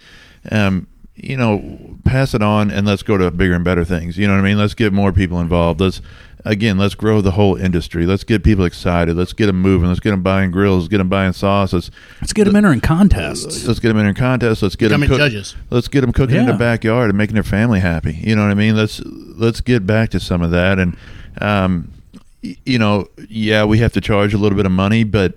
Um, you know, pass it on and let's go to bigger and better things. You know what I mean? Let's get more people involved. Let's again, let's grow the whole industry. Let's get people excited. Let's get them moving. Let's get them buying grills. Let's get them buying sauces. Let's get them entering contests. Let's get them entering contests. Let's get them cook- judges. Let's get them cooking yeah. in the backyard and making their family happy. You know what I mean? Let's let's get back to some of that. And um, you know, yeah, we have to charge a little bit of money, but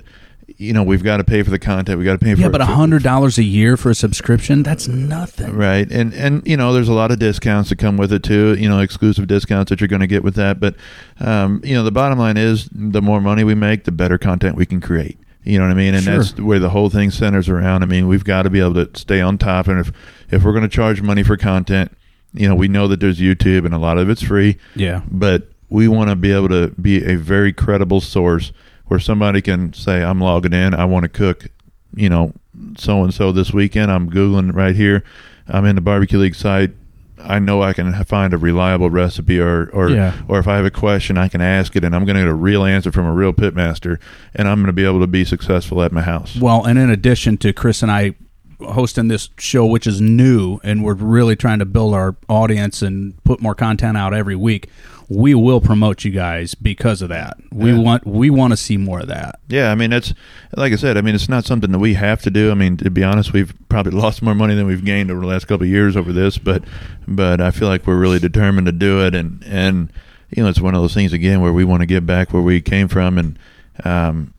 you know, we've got to pay for the content. We got to pay for yeah, but a hundred dollars a year for a subscription—that's nothing, right? And and you know, there's a lot of discounts that come with it too. You know, exclusive discounts that you're going to get with that. But um, you know, the bottom line is, the more money we make, the better content we can create. You know what I mean? And sure. That's where the whole thing centers around. I mean, we've got to be able to stay on top. And if if we're going to charge money for content, you know, we know that there's YouTube and a lot of it's free. Yeah. But we want to be able to be a very credible source where somebody can say, I'm logging in, I want to cook, you know, so-and-so this weekend. I'm Googling right here. I'm in the Barbecue League site. I know I can find a reliable recipe, or or, yeah. or if I have a question, I can ask it, and I'm going to get a real answer from a real pitmaster, and I'm going to be able to be successful at my house. Well, and in addition to Chris and I hosting this show, which is new, and we're really trying to build our audience and put more content out every week, we will promote you guys because of that. We yeah. want we want to see more of that. Yeah, I mean, that's, like I said, I mean, it's not something that we have to do. I mean, to be honest, we've probably lost more money than we've gained over the last couple of years over this, but but I feel like we're really determined to do it, and, and you know, it's one of those things, again, where we want to get back where we came from, and, um,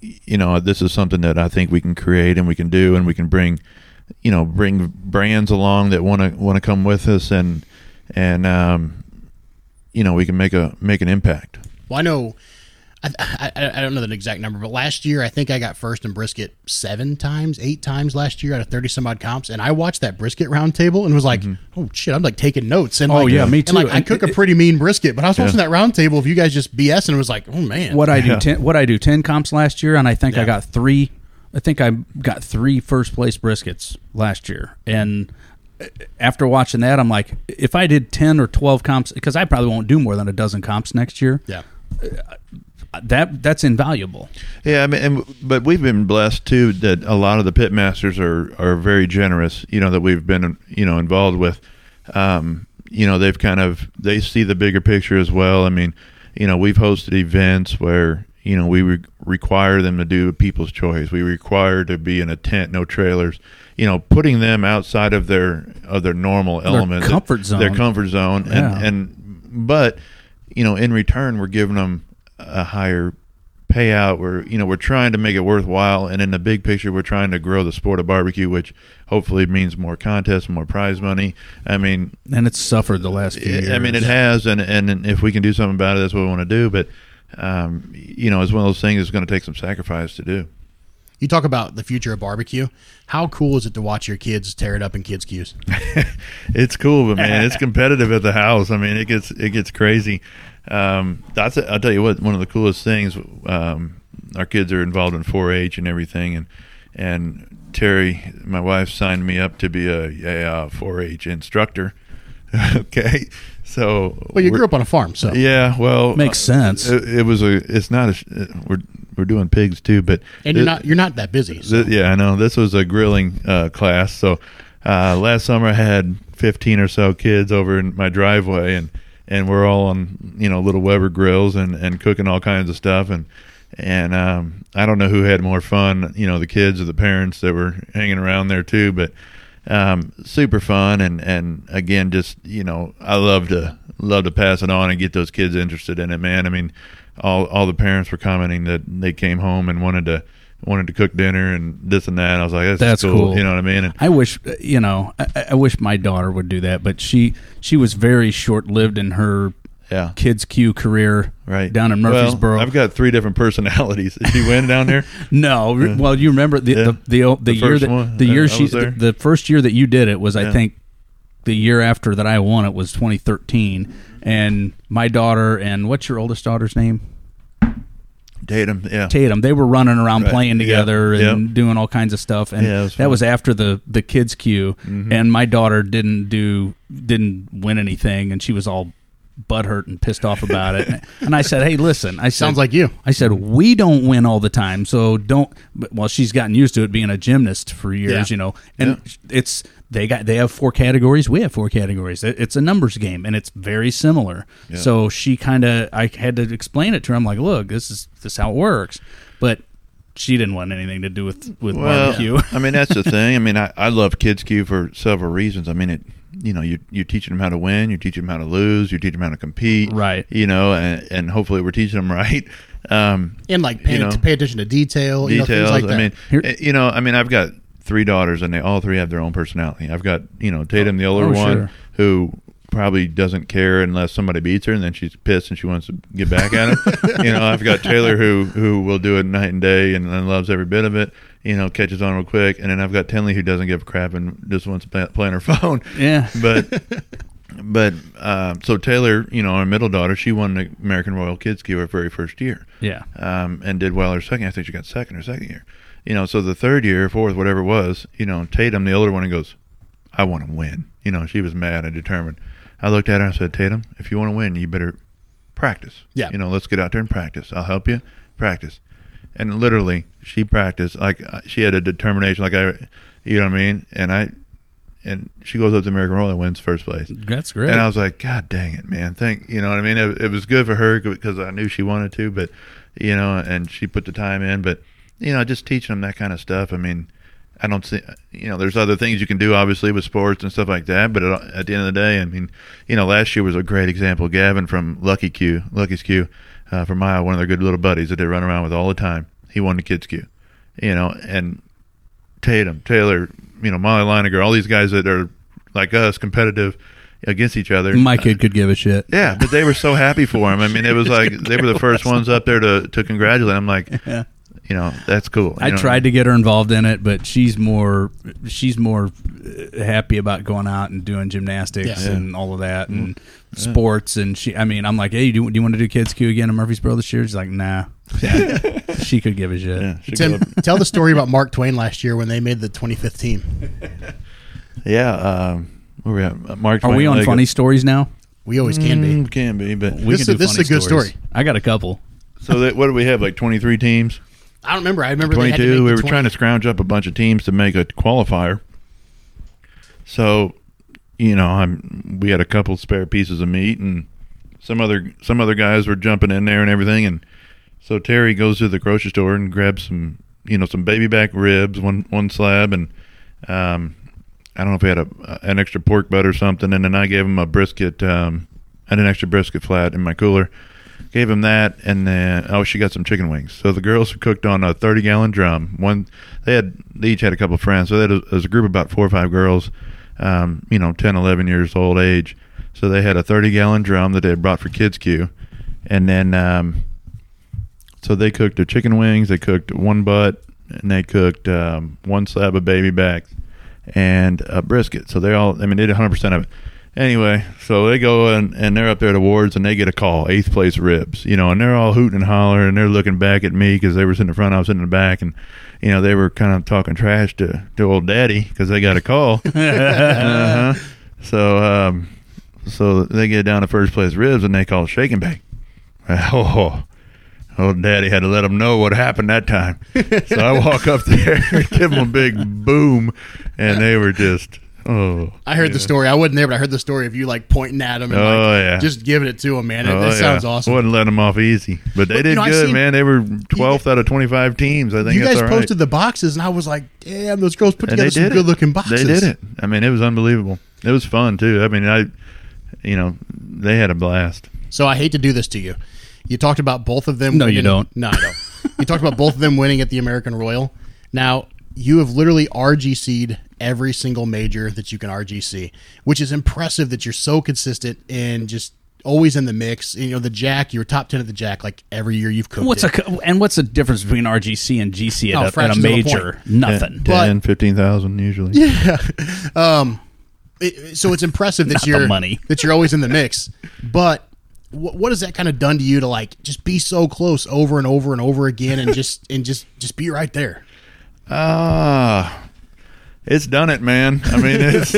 you know, this is something that I think we can create and we can do, and we can bring, you know, bring brands along that want to want to come with us, and, and um you know, we can make a make an impact. Well, I know, I, I I don't know the exact number, but last year I think I got first in brisket seven times, eight times last year out of thirty some odd comps, and I watched that brisket roundtable and was like, mm-hmm. oh shit, I'm like taking notes. And oh like, yeah, me too. And, like, I cook it, a pretty mean brisket, but I was yeah. watching that roundtable of you guys just BS and was like, oh man, what I do yeah. ten, what I do ten comps last year, and I think yeah. I got three, I think I got three first place briskets last year, and after watching that, I'm like, if I did ten or twelve comps, because I probably won't do more than a dozen comps next year. Yeah, that that's invaluable. Yeah, I mean, and, but we've been blessed too that a lot of the pit masters are are very generous. You know, that we've been you know involved with. Um, you know, they've kind of they see the bigger picture as well. I mean, you know, we've hosted events where you know we re- require them to do people's choice. We require to be in a tent, no trailers. You know, putting them outside of their of their normal element, their comfort zone, their comfort zone, and yeah. and but you know, in return, we're giving them a higher payout. We're you know, we're trying to make it worthwhile, and in the big picture, we're trying to grow the sport of barbecue, which hopefully means more contests, more prize money. I mean, and it's suffered the last few years. I mean, it has, and and if we can do something about it, that's what we want to do. But um, you know, it's one of those things that's going to take some sacrifice to do. You talk about the future of barbecue. How cool is it to watch your kids tear it up in kids' queues? It's cool, but man, it's competitive at the house. I mean, it gets it gets crazy. Um, that's a, I'll tell you what, one of the coolest things. Um, our kids are involved in four H and everything, and and Terry, my wife, signed me up to be a, a, a four H instructor. Okay, so well, you grew up on a farm, so yeah. Well, makes sense. It, it was a. It's not a. We're we're doing pigs too, but and you're it, not you're not that busy. So. Th- yeah, I know. This was a grilling uh, class. So uh, last summer I had fifteen or so kids over in my driveway, and, and we're all on you know little Weber grills and, and cooking all kinds of stuff, and and um, I don't know who had more fun, you know, the kids or the parents that were hanging around there too, but. Um, super fun, and, and again, just you know, I love to love to pass it on and get those kids interested in it, man. I mean, all all the parents were commenting that they came home and wanted to wanted to cook dinner and this and that. And I was like, that's, that's cool. cool, you know what I mean? And I wish, you know, I, I wish my daughter would do that, but she she was very short lived in her. Yeah, kids' Q career right down in Murfreesboro. Well, I've got three different personalities. Did she win down there? no, yeah. Well, you remember the yeah. the, the, the, the year that one. the year I she the, the first year that you did it was yeah. I think the year after that I won it was twenty thirteen, and my daughter and what's your oldest daughter's name? Tatum. Yeah, Tatum. They were running around right. playing together yeah. and yeah. doing all kinds of stuff, and yeah, was that was after the the kids' Q, mm-hmm. and my daughter didn't do didn't win anything, and she was all. Butthurt and pissed off about it, and I said, "Hey, listen." I said, sounds like you. I said, "We don't win all the time, so don't." But, well, she's gotten used to it being a gymnast for years, yeah. you know. And yeah. it's they got they have four categories. We have four categories. It's a numbers game, and it's very similar. Yeah. So she kind of I had to explain it to her. I'm like, "Look, this is this is how it works," but. she didn't want anything to do with, with well, barbecue. I mean, that's the ththing. I mean, I, I love Kids Q for several reasons. I mean, it, you know, you, you're teaching them how to win, you're teaching them how to lose, you're teaching them how to compete. Right. You know, and, and hopefully we're teaching them right. Um, and like pay, you know, to pay attention to detail. Details. You know, things like I that. mean, you know, I mean, I've got three daughters and they all three have their own personality. I've got, you know, Tatum, the older oh, one sure. who probably doesn't care unless somebody beats her, and then she's pissed and she wants to get back at him. You know, I've got Taylor who who will do it night and day and, and loves every bit of it, you know, catches on real quick. And then I've got Tinley who doesn't give a crap and just wants to play, play on her phone. Yeah. But but uh, so Taylor, you know, our middle daughter, she won the American Royal Kids Q her very first year. Yeah. Um, and did well her second. I think she got second her second year. You know, so the third year, fourth, whatever it was, you know, Tatum, the older one, and goes, I want to win. You know, she was mad and determined. I looked at her and I said, Tatum, if you want to win, you better practice. Yeah. You know, let's get out there and practice. I'll help you. Practice. And literally, she practiced. Like, she had a determination. Like, I, you know what I mean? And I, and she goes up to American Royal and wins first place. That's great. And I was like, God dang it, man. Thank, you know what I mean? It, it was good for her because I knew she wanted to, but, you know, and she put the time in. But, you know, just teaching them that kind of stuff. I mean, I don't see, you know, there's other things you can do, obviously, with sports and stuff like that. But at, at the end of the day, I mean, you know, last year was a great example. Gavin from Lucky Q, Lucky's Q, uh, from Iowa, one of their good little buddies that they run around with all the time. He won the Kids Q, you know, and Tatum, Taylor, you know, Molly Leininger, all these guys that are like us, competitive against each other. My kid could give a shit. Yeah, but they were so happy for him. I mean, it was like they were the first ones up there to, to congratulate him. I'm like, yeah. You know, that's cool. You I tried I mean? to get her involved in it, but she's more she's more happy about going out and doing gymnastics yeah. and all of that and mm-hmm. sports. And she, I mean, I'm like, hey, do, do you want to do Kids Q again in Murfreesboro this year? She's like, nah. Yeah. She could give a shit. Yeah, Tim, tell the story about Mark Twain last year when they made the twenty-fifth team. Yeah. Um, where we at? Mark Twain. Are we on funny stories now? We always can be. Mm, can be, but we this, can do this funny is a good stories. story. I got a couple. So that, what do we have, like twenty-three teams? I don't remember. I remember twenty-two. They had to make we were twenty. Trying to scrounge up a bunch of teams to make a qualifier. So, you know, I'm we had a couple spare pieces of meat, and some other some other guys were jumping in there and everything. And so Terry goes to the grocery store and grabs some, you know, some baby back ribs, one one slab, and um, I don't know if he had a an extra pork butt or something. And then I gave him a brisket, um, and an extra brisket flat in my cooler. Gave him that, and then oh, she got some chicken wings. So the girls cooked on a thirty-gallon drum. One, they had they each had a couple of friends. So that was, it was a group of about four or five girls, um, you know, ten, eleven years old age. So they had a thirty-gallon drum that they had brought for Kids Q, and then um, so they cooked their chicken wings. They cooked one butt, and they cooked um, one slab of baby back and a brisket. So they all, I mean, they did one hundred percent of it. Anyway, so they go and, and they're up there at awards, and they get a call, eighth place ribs, you know, and they're all hooting and hollering, and they're looking back at me because they were sitting in front, I was sitting in the back, and, you know, they were kind of talking trash to, to old daddy because they got a call. uh-huh. So um, so they get down to first place ribs, and they call shake and bake. Oh, old daddy had to let them know what happened that time. So I walk up there and give them a big boom, and they were just... Oh, I heard yeah. the story. I wasn't there, but I heard the story of you like pointing at him and oh, like, yeah. just giving it to him, man. It oh, sounds yeah. awesome. Wouldn't let them off easy, but they but, did you know, good, seen, man. They were twelfth out of twenty-five teams. I think you that's guys all right. posted the boxes, and I was like, damn, those girls put and together some good-looking boxes. They did it. I mean, it was unbelievable. It was fun too. I mean, I, you know, they had a blast. So I hate to do this to you. You talked about both of them. No, winning. you don't. No, I don't. You talked about both of them winning at the American Royal. Now you have literally R G C'd every single major that you can R G C, which is impressive that you're so consistent and just always in the mix. You know, the Jack, you were top ten at the Jack like every year you've cooked what's it. A, and what's the difference between R G C and G C at, oh, a, at a major? Nothing. ten, ten fifteen thousand usually. Yeah. Um, it, so it's impressive that, you're, money. that you're always in the mix. But what, what has that kind of done to you to like just be so close over and over and over again and just and just, just be right there? Ah... Uh, It's done it, man. I mean, it's,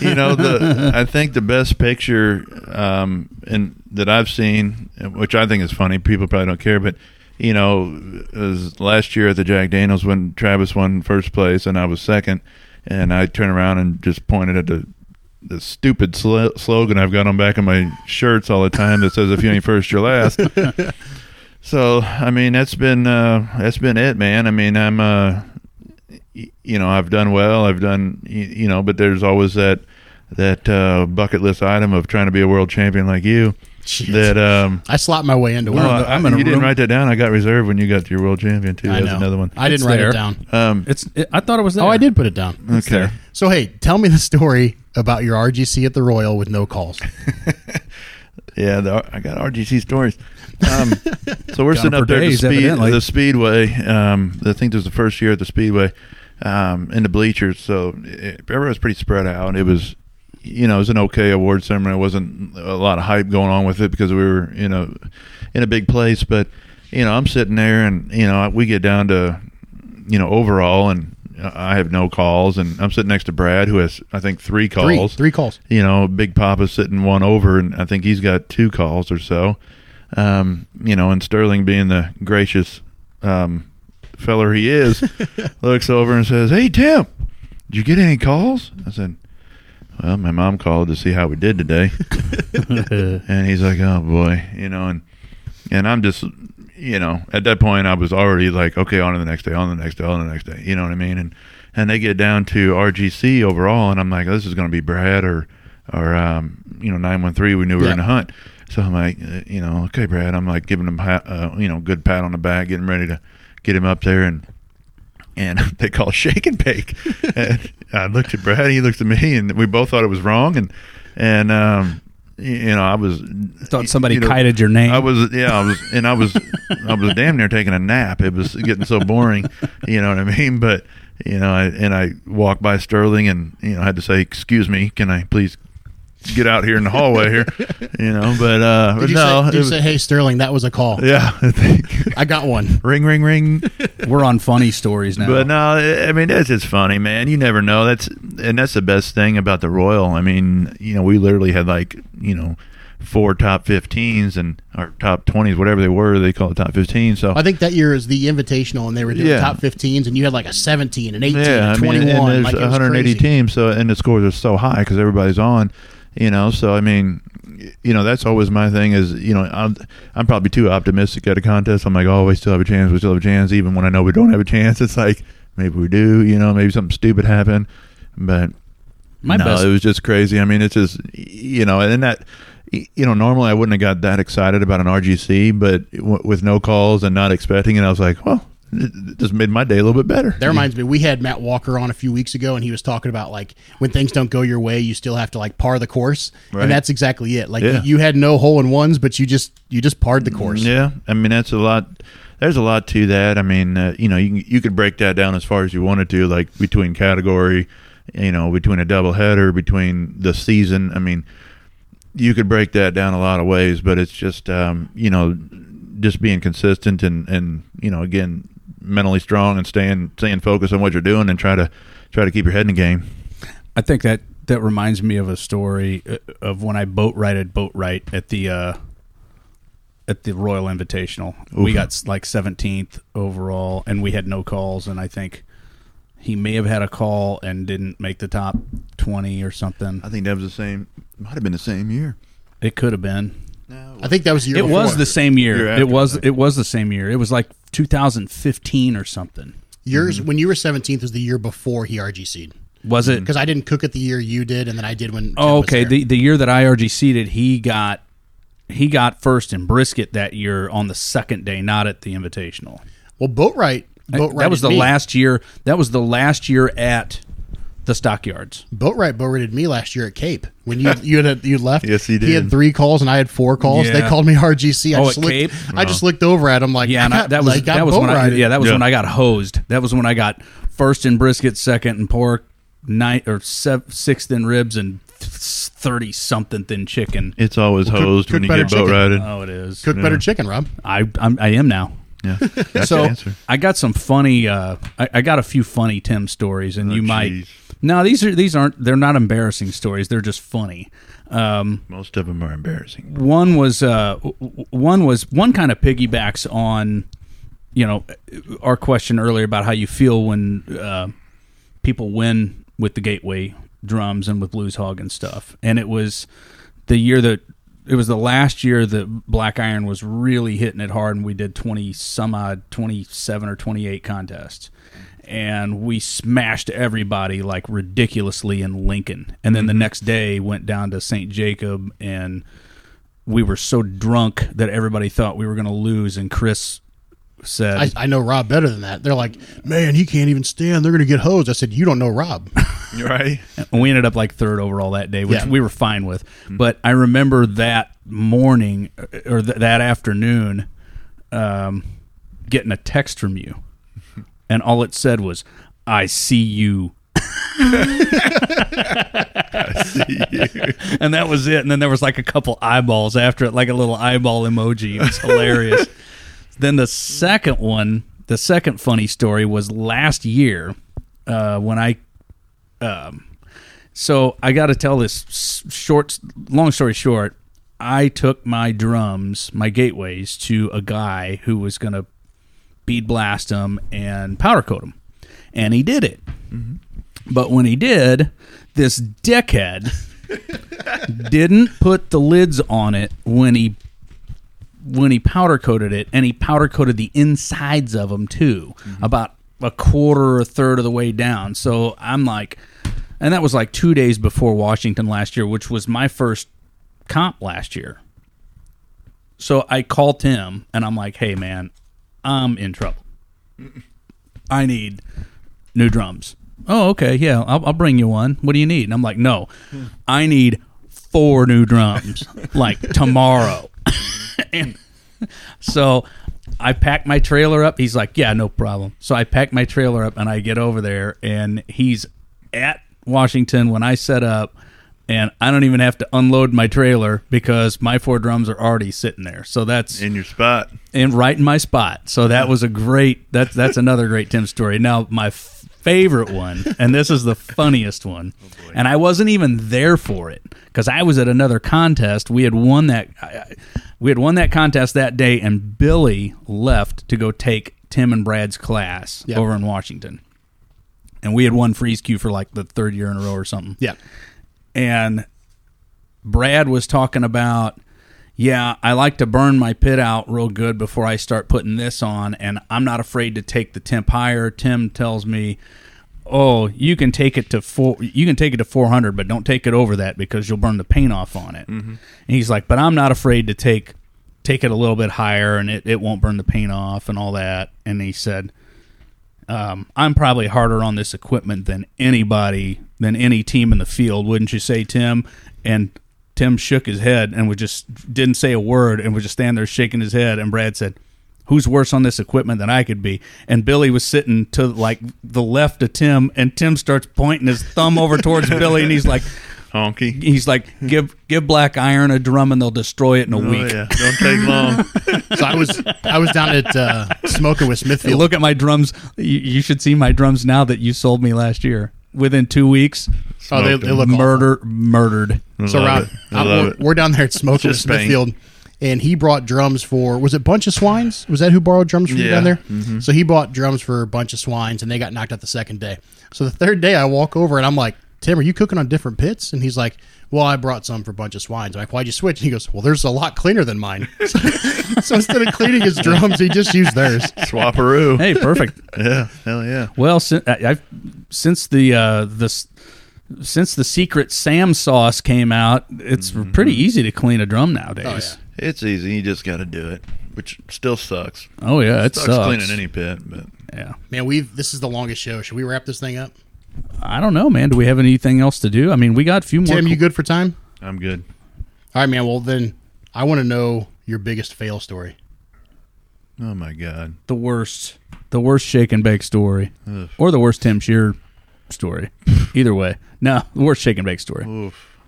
you know, the I think the best picture um, in, that I've seen, which I think is funny, people probably don't care, but, you know, it was last year at the Jack Daniels when Travis won first place and I was second, and I turned around and just pointed at the, the stupid sl- slogan I've got on back of my shirts all the time that says, if you ain't first, you're last. So, I mean, that's been, uh, that's been it, man. I mean, I'm, uh, y- you know, I've done well, I've done, y- you know, but there's always that, that, uh, bucket list item of trying to be a world champion like you. Jeez. That, um, I slot my way into well, one. I'm in a you room. Didn't write that down. I got reserved when you got to your world champion too. That's another one. I didn't it's write there. it down. Um, it's, it, I thought it was there. Oh, I did put it down. It's okay. There. So, hey, tell me the story about your R G C at the Royal with no calls. Yeah, the, I got R G C stories. Um, so we're sitting up there days, at the, speed, the Speedway. Um, I think this was the first year at the Speedway um, in the bleachers. So it, everyone was pretty spread out. It was, you know, it was an okay award ceremony. It wasn't a lot of hype going on with it because we were, you know, in a big place. But, you know, I'm sitting there and, you know, we get down to, you know, overall and I have no calls, and I'm sitting next to Brad, who has, I think, three calls. Three, three calls. You know, Big Papa's sitting one over, and I think he's got two calls or so. Um, you know, and Sterling, being the gracious um, feller he is, looks over and says, "Hey, Tim, did you get any calls?" I said, "Well, my mom called to see how we did today." And he's like, "Oh, boy," you know, and and I'm just – you know, at that point I was already like, okay, on to the next day, on to the next day, on to the next day. You know what I mean? And and they get down to R G C overall, and I'm like, this is going to be Brad or, or um, you know, nine one three. We knew we were yeah. in a hunt. So I'm like, uh, you know, okay, Brad. I'm like giving him, uh, you know, good pat on the back, getting ready to get him up there. And and they call shake and bake. And I looked at Brad, he looked at me, and we both thought it was wrong. And, and um, you know, I was thought somebody you know, kited your name. I was, yeah, I was, and I was, I was damn near taking a nap. It was getting so boring, you know what I mean? But you know, I, and I walked by Sterling, and you know, I had to say, "Excuse me, can I please get out here in the hallway here?" You know, but uh, did you no, say, did you was, say, "Hey, Sterling, that was a call"? Yeah, I think I got one. Ring, ring, ring. We're on funny stories now. But no, I mean, that's just funny, man. You never know. That's and that's the best thing about the Royal. I mean, you know, we literally had like, you know, four top fifteens and or top twenties, whatever they were. They call it top fifteen. So I think that year is the Invitational, and they were doing yeah. top fifteens, and you had like a seventeen, an eighteen, yeah, a twenty-one. I mean, and there's like one hundred eighty crazy. Teams, so and the scores are so high because everybody's on. You know, so I mean, you know, that's always my thing is, you know, I'm, I'm probably too optimistic at a contest. I'm like, oh, we still have a chance, we still have a chance, even when I know we don't have a chance. It's like, maybe we do, you know, maybe something stupid happened. But my no, best. It was just crazy. I mean, it's just, you know, and that, you know, normally I wouldn't have got that excited about an R G C, but w- with no calls and not expecting it, I was like, well, it just made my day a little bit better. That reminds me, we had Matt Walker on a few weeks ago, and he was talking about like when things don't go your way, you still have to like par the course, right. And that's exactly it. Like yeah. you, you had no hole in ones, but you just you just parred the course. Yeah, I mean that's a lot. There's a lot to that. I mean, uh, you know, you you could break that down as far as you wanted to, like between category, you know, between a doubleheader, between the season. I mean, you could break that down a lot of ways, but it's just um, you know, just being consistent and and you know again. mentally strong and staying staying focused on what you're doing and try to try to keep your head in the game. I think that that reminds me of a story of when I boatwrighted Boatwright at the uh at the Royal Invitational. Oof. We got like seventeenth overall, and we had no calls, and I think he may have had a call and didn't make the top twenty or something. I think that was the same might have been the same year. It could have been. No, I think that was the year. It before. was the same year. After, it was it was the same year. It was like two thousand fifteen or something. Yours mm-hmm. when you were seventeenth was the year before he R G C'd. Was it? Because I didn't cook it the year you did, and then I did when. Tim oh, okay. Was there. The the year that I R G C'd, he got he got first in brisket that year on the second day, not at the Invitational. Well, Boatwright, Boatwright that was the me. last year. That was the last year at. The Stockyards. Boatwright boated me last year at Cape when you you had you left. Yes, he did. He had three calls and I had four calls. Yeah. They called me R G C. I oh, just at looked, Cape. I uh-huh. just looked over at him like yeah. I got, that was I got that was when I, yeah that was yeah. when I got hosed. That was when I got first in brisket, second in pork, ninth or sev- sixth in ribs, and thirty something in chicken. It's always well, hosed cook, when cook you get boat riding. Oh, it is. Cook yeah. better chicken, Rob. I I'm, I am now. Yeah, that's so answer. I got some funny. Uh, I, I got a few funny Tim stories, and oh, you geez. might. No, these are these aren't. They're not embarrassing stories. They're just funny. Um, Most of them are embarrassing. One was uh, one was one kind of piggybacks on, you know, our question earlier about how you feel when uh, people win with the Gateway drums and with Blues Hog and stuff. And it was the year that it was the last year that Black Iron was really hitting it hard, and we did twenty some odd, twenty-seven or twenty-eight contests. And we smashed everybody like ridiculously in Lincoln. And then the next day went down to Saint Jacob, and we were so drunk that everybody thought we were going to lose. And Chris said, I, I know Rob better than that. They're like, man, he can't even stand. They're going to get hosed. I said, you don't know Rob. You're right. And we ended up like third overall that day, which yeah. we were fine with. Mm-hmm. But I remember that morning or th- that afternoon um, getting a text from you. And all it said was, I see you. I see you. And that was it. And then there was like a couple eyeballs after it, like a little eyeball emoji. It was hilarious. Then the second one, the second funny story was last year uh, when I... Um, so I got to tell this short, long story short, I took my drums, my gateways, to a guy who was going to bead blast them and powder coat them, and he did it. Mm-hmm. But when he did, this dickhead didn't put the lids on it when he when he powder coated it, and he powder coated the insides of them too, mm-hmm. about a quarter or a third of the way down. So I'm like, and that was like two days before Washington last year, which was my first comp last year. So I called him, and I'm like, hey man, I'm in trouble. I need new drums. Oh, okay, yeah, I'll, I'll bring you one. What do you need? And I'm like, no, I need four new drums, like tomorrow. And so I pack my trailer up. He's like, yeah, no problem. So I pack my trailer up, and I get over there, and he's at Washington when I set up, and I don't even have to unload my trailer because my four drums are already sitting there. So that's in your spot, and right in my spot. So that was a great, that's, that's another great Tim story. Now my f- favorite one, and this is the funniest one. Oh, and I wasn't even there for it because I was at another contest. We had won that, I, we had won that contest that day, and Billy left to go take Tim and Brad's class yep. over in Washington. And we had won Freeze Q for like the third year in a row or something. Yeah. And Brad was talking about, yeah, I like to burn my pit out real good before I start putting this on, and I'm not afraid to take the temp higher. Tim tells me, oh, you can take it to four, you can take it to four hundred, but don't take it over that because you'll burn the paint off on it. Mm-hmm. And he's like, but I'm not afraid to take take it a little bit higher, and it, it won't burn the paint off and all that. And he said, um, I'm probably harder on this equipment than anybody than any team in the field, wouldn't you say, Tim? And Tim shook his head and was just didn't say a word and was just standing there shaking his head. And Brad said, who's worse on this equipment than I could be? And Billy was sitting to like the left of Tim, and Tim starts pointing his thumb over towards Billy, and he's like, honky. He's like, give give Black Iron a drum and they'll destroy it in a oh, week. Yeah. Don't take long. So I was I was down at uh, Smokin' with Smithfield. Hey, look at my drums. You, you should see my drums now that you sold me last year. Within two weeks, oh, they, they look murder, awful. murdered. I so Rob, we're, we're down there at Smokin' with Smithfield, and he brought drums for, was it Bunch of Swines? Was that who borrowed drums from yeah. you down there? Mm-hmm. So he bought drums for a Bunch of Swines, and they got knocked out the second day. So the third day, I walk over, and I'm like, Tim, are you cooking on different pits? And he's like, well, I brought some for a Bunch of Swines. I'm like, why'd you switch? And he goes, well, there's a lot cleaner than mine. So, so instead of cleaning his drums, he just used theirs. Swaparoo. Hey, perfect. Yeah, hell yeah. Well, since, I've, since the uh, the since the secret Sam sauce came out, it's mm-hmm. pretty easy to clean a drum nowadays. Oh, yeah. It's easy. You just got to do it, which still sucks. Oh yeah, it, it sucks, sucks cleaning any pit, but yeah, man, we've this is the longest show. Should we wrap this thing up? I don't know, man. Do we have anything else to do? I mean, we got a few more. Tim, you good for time? I'm good. All right, man. Well, then I want to know your biggest fail story. Oh, my God. The worst. The worst shake and bake story. Oof. Or the worst Tim Shear story. Either way. No, the worst shake and bake story. Oof.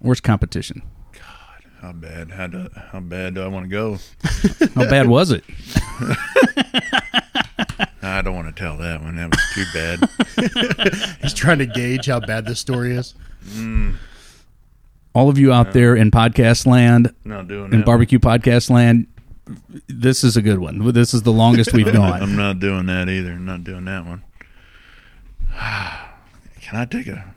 Worst competition. God, how bad, how do, how bad do I want to go? How bad was it? I don't want to tell that one. That was too bad. He's trying to gauge how bad this story is. Mm. All of you out no. there in podcast land, not doing in that barbecue one. Podcast land, this is a good one. This is the longest we've gone. I'm not doing that either. I'm not doing that one. Can I take a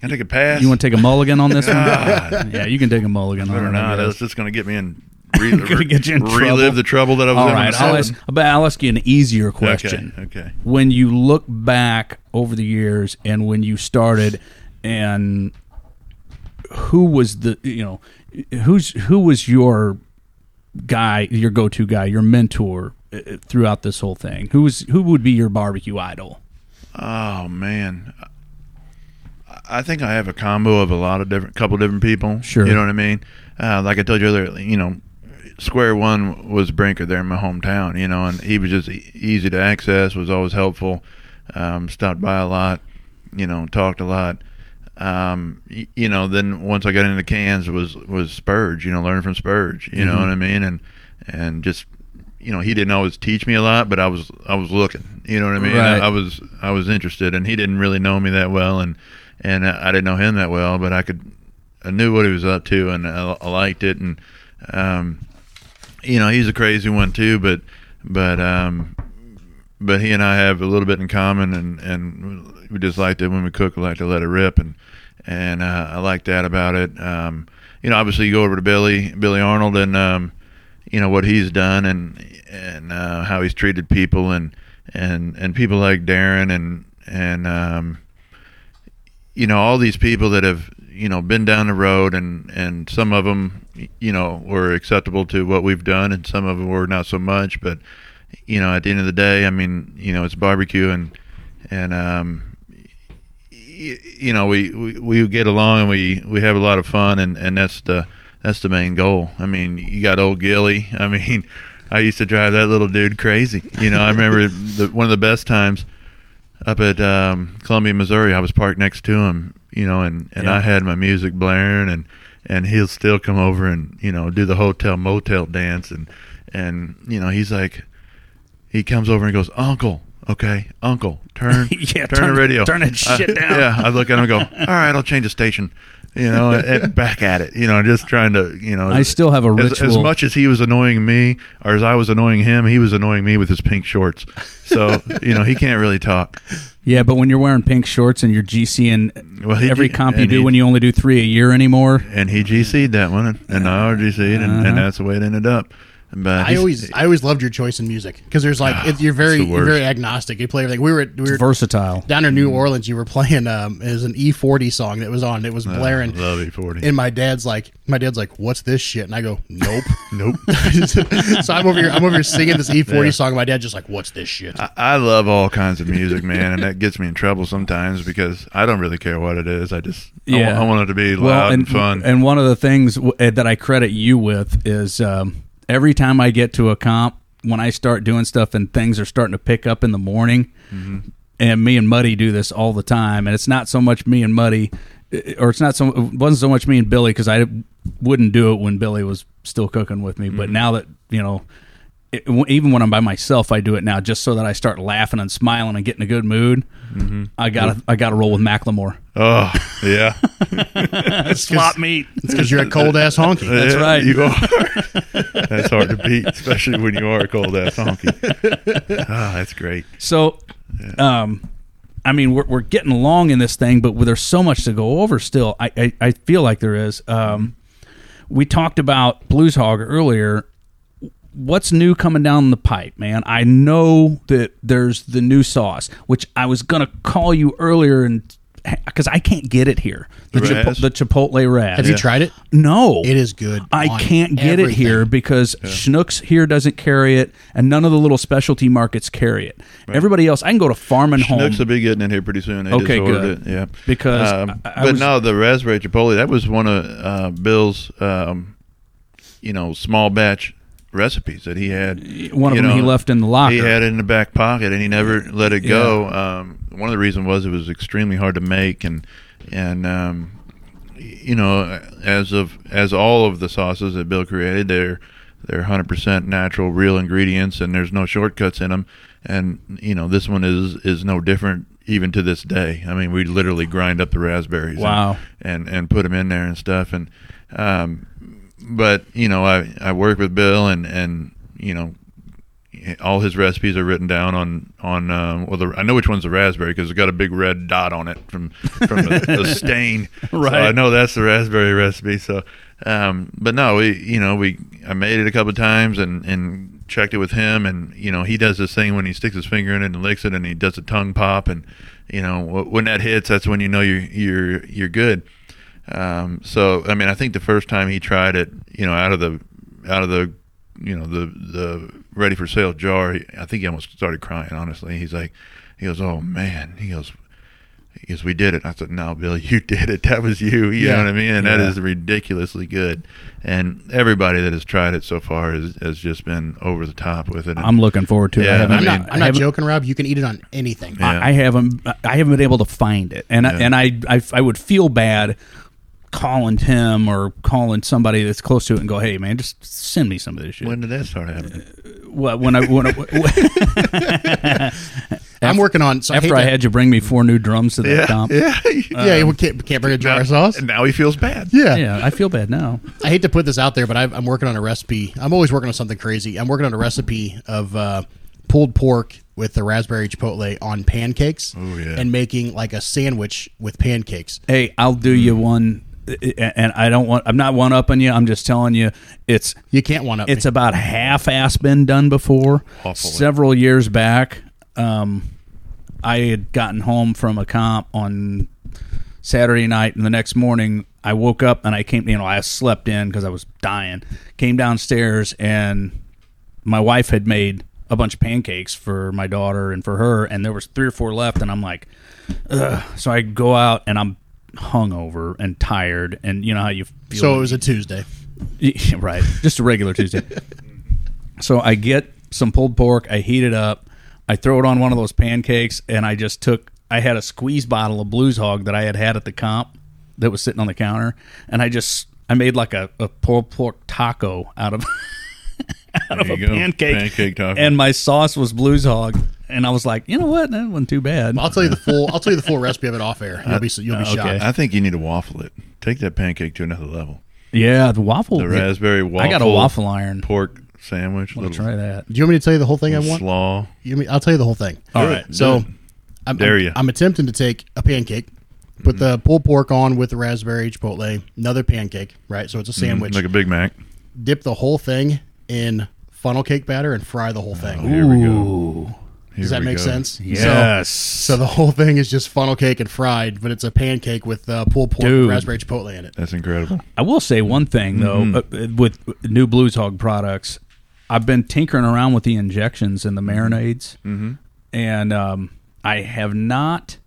Can I take a pass? You want to take a mulligan on this one? Yeah, you can take a mulligan. I better on not. That's just going to get me in. Re- re- get you in relive trouble. the trouble that I was All in. All right, I'll ask, I'll ask you an easier question. Okay, okay. When you look back over the years and when you started, and who was the you know who's who was your guy, your go-to guy, your mentor throughout this whole thing? Who was who would be your barbecue idol? Oh man. I think I have a combo of a lot of different, couple of different people. Sure, you know what I mean. Uh, like I told you earlier, you know, square one was Brinker there in my hometown. You know, and he was just e- easy to access. Was always helpful. Um, stopped by a lot. You know, talked a lot. Um, y- you know, then once I got into cans was was Spurge. You know, learning from Spurge. You mm-hmm. know what I mean, and and just you know, he didn't always teach me a lot, but I was I was looking. You know what I mean. Right. I, I was I was interested, and he didn't really know me that well, and. And I didn't know him that well, but I could, I knew what he was up to, and I, I liked it. And, um, you know, he's a crazy one too, but, but, um, but he and I have a little bit in common, and, and we just like to, when we cook, we like to let it rip. And, and, uh, I like that about it. Um, you know, obviously you go over to Billy, Billy Arnold and, um, you know, what he's done and, and, uh, how he's treated people and, and, and people like Darren and, and, um, you know, all these people that have, you know, been down the road and, and some of them, you know, were acceptable to what we've done and some of them were not so much. But, you know, at the end of the day, I mean, you know, it's barbecue and, and, um, y- you know, we, we, we get along and we, we have a lot of fun and, and that's the, that's the main goal. I mean, you got old Gilly. I mean, I used to drive that little dude crazy. You know, I remember the, one of the best times. Up at um, Columbia, Missouri, I was parked next to him, you know, and, and yeah. I had my music blaring, and, and he'll still come over and, you know, do the hotel motel dance. And, and you know, he's like, he comes over and goes, Uncle, okay, Uncle, turn yeah, turn, turn the radio. Turn that shit down. I, yeah, I look at him and go, all right, I'll change the station, you know, and back at it, you know, just trying to, you know. I still have a ritual. As, as much as he was annoying me, or as I was annoying him, he was annoying me with his pink shorts. So, you know, he can't really talk. Yeah, but when you're wearing pink shorts and you're GCing well, every G- comp you do he, when you only do three a year anymore. And he G C'd that one, and I R G C'd, and, and that's the way it ended up. But I always, I always loved your choice in music because there's like oh, it, you're very, you're very agnostic. You play everything. We were, we were it's versatile down in New Orleans. You were playing um, it was an E forty song that was on. It was blaring. Oh, love E forty. And my dad's like, my dad's like, what's this shit? And I go, nope, nope. So I'm over here, I'm over here singing this E forty yeah. song. And my dad's just like, what's this shit? I, I love all kinds of music, man, and that gets me in trouble sometimes because I don't really care what it is. I just, yeah. I, I want it to be loud well, and, and fun. And one of the things that I credit you with is. Um, Every time I get to a comp, when I start doing stuff and things are starting to pick up in the morning, mm-hmm. and me and Muddy do this all the time, and it's not so much me and Muddy, or it's not so it wasn't so much me and Billy because I wouldn't do it when Billy was still cooking with me, mm-hmm. but now that you know, it, even when I'm by myself, I do it now just so that I start laughing and smiling and getting a good mood. Mm-hmm. I gotta yeah. I gotta roll with Macklemore. Oh, yeah. Slop meat. It's because you're a cold-ass honky. That's yeah, right. You are. That's hard to beat, especially when you are a cold-ass honky. Ah, oh, that's great. So, yeah. um, I mean, we're, we're getting along in this thing, but there's so much to go over still. I, I, I feel like there is. Um, we talked about Blues Hog earlier. What's new coming down the pipe, man? I know that there's the new sauce, which I was going to call you earlier and... because I can't get it here. The, the, Chipo- the Chipotle Raz. Have yeah. you tried it? No. It is good. I can't get everything. It here because yeah. Schnucks here doesn't carry it, and none of the little specialty markets carry it. Right. Everybody else, I can go to Farm and Schnucks Home. Schnucks will be getting it here pretty soon. They okay, good. It. Yeah. Because um, I, I but was, no, the raspberry Chipotle, that was one of uh, Bill's, um, you know, small batch recipes that he had. One of them know, he left in the locker. He had it in the back pocket, and he never let it go. Yeah. Um, one of the reasons was it was extremely hard to make, and and um, you know, as of as all of the sauces that Bill created, they're they're one hundred percent natural, real ingredients, and there's no shortcuts in them. And you know, this one is is no different even to this day. I mean, we literally grind up the raspberries, wow, and and, and put them in there and stuff, and. Um, But, you know, I, I work with Bill and, and, you know, all his recipes are written down on on. Um, well, the, I know which one's the raspberry because it's got a big red dot on it from from the, the stain. Right. So I know that's the raspberry recipe. So, um, but no, we you know we I made it a couple of times and and checked it with him, and you know he does this thing when he sticks his finger in it and licks it, and he does a tongue pop, and you know when that hits, that's when you know you're you're you're good. Um, so I mean, I think the first time he tried it, you know, out of the out of the you know the the ready for sale jar, I think he almost started crying, honestly. He's like, he goes, oh man, he goes, he goes, we did it. I said, no, Bill, you did it. That was you. You yeah. know what I mean? And yeah. that is ridiculously good. And everybody that has tried it so far has, has just been over the top with it. And I'm looking forward to it. Yeah, I I'm, not, I'm not joking, Rob. You can eat it on anything. Yeah. I, I haven't, I haven't been able to find it. And yeah. I, and I, I, I would feel bad calling him or calling somebody that's close to it and go, hey man, just send me some of this shit. When did that start happening? Uh, well, when I when, I, when I'm working on. So after I, I had you bring me four new drums to the yeah, dump. Yeah, um, yeah. We can't, we can't bring a jar now, of sauce. And now he feels bad. Yeah, yeah. I feel bad now. I hate to put this out there, but I've, I'm working on a recipe. I'm always working on something crazy. I'm working on a recipe of uh, pulled pork with the raspberry chipotle on pancakes. Oh yeah. And making like a sandwich with pancakes. Hey, I'll do mm. you one. And I don't want, I'm not one upping you. I'm just telling you, it's, you can't one up. It's me. About half ass been done before. Awfully. Several years back. Um, I had gotten home from a comp on Saturday night, and the next morning I woke up and I came, you know, I slept in cause I was dying, came downstairs and my wife had made a bunch of pancakes for my daughter and for her. And there was three or four left. And I'm like, ugh. So I go out and I'm hungover and tired, and you know how you feel. So like, it was a Tuesday. Right. Just a regular Tuesday. So I get some pulled pork, I heat it up, I throw it on one of those pancakes, and I just took, I had a squeeze bottle of Blues Hog that I had had at the comp that was sitting on the counter, and I just, I made like a, a pulled pork taco out of out there of a pancake. Pancake taco. And my sauce was Blues Hog. And I was like, you know what? That wasn't too bad. I'll tell you the full. I'll tell you the full recipe of it off air. You'll be you'll be okay. shocked. I think you need to waffle it. Take that pancake to another level. Yeah, the waffle. The raspberry waffle. I got a waffle iron pork sandwich. I'll try that. Do you want me to tell you the whole thing I want? Slaw. You mean, I'll tell you the whole thing. All right. So, I'm, there I'm, you. I'm attempting to take a pancake, put mm-hmm. the pulled pork on with the raspberry chipotle, another pancake, right? So it's a sandwich, mm-hmm. like a Big Mac. Dip the whole thing in funnel cake batter and fry the whole thing. Oh, here we go. Here Does that make go. sense? Yes. So, so the whole thing is just funnel cake and fried, but it's a pancake with uh, pulled pork and raspberry chipotle in it. That's incredible. I will say one thing, though, mm-hmm. uh, with new Blues Hog products, I've been tinkering around with the injections and the marinades, mm-hmm. and um, I have not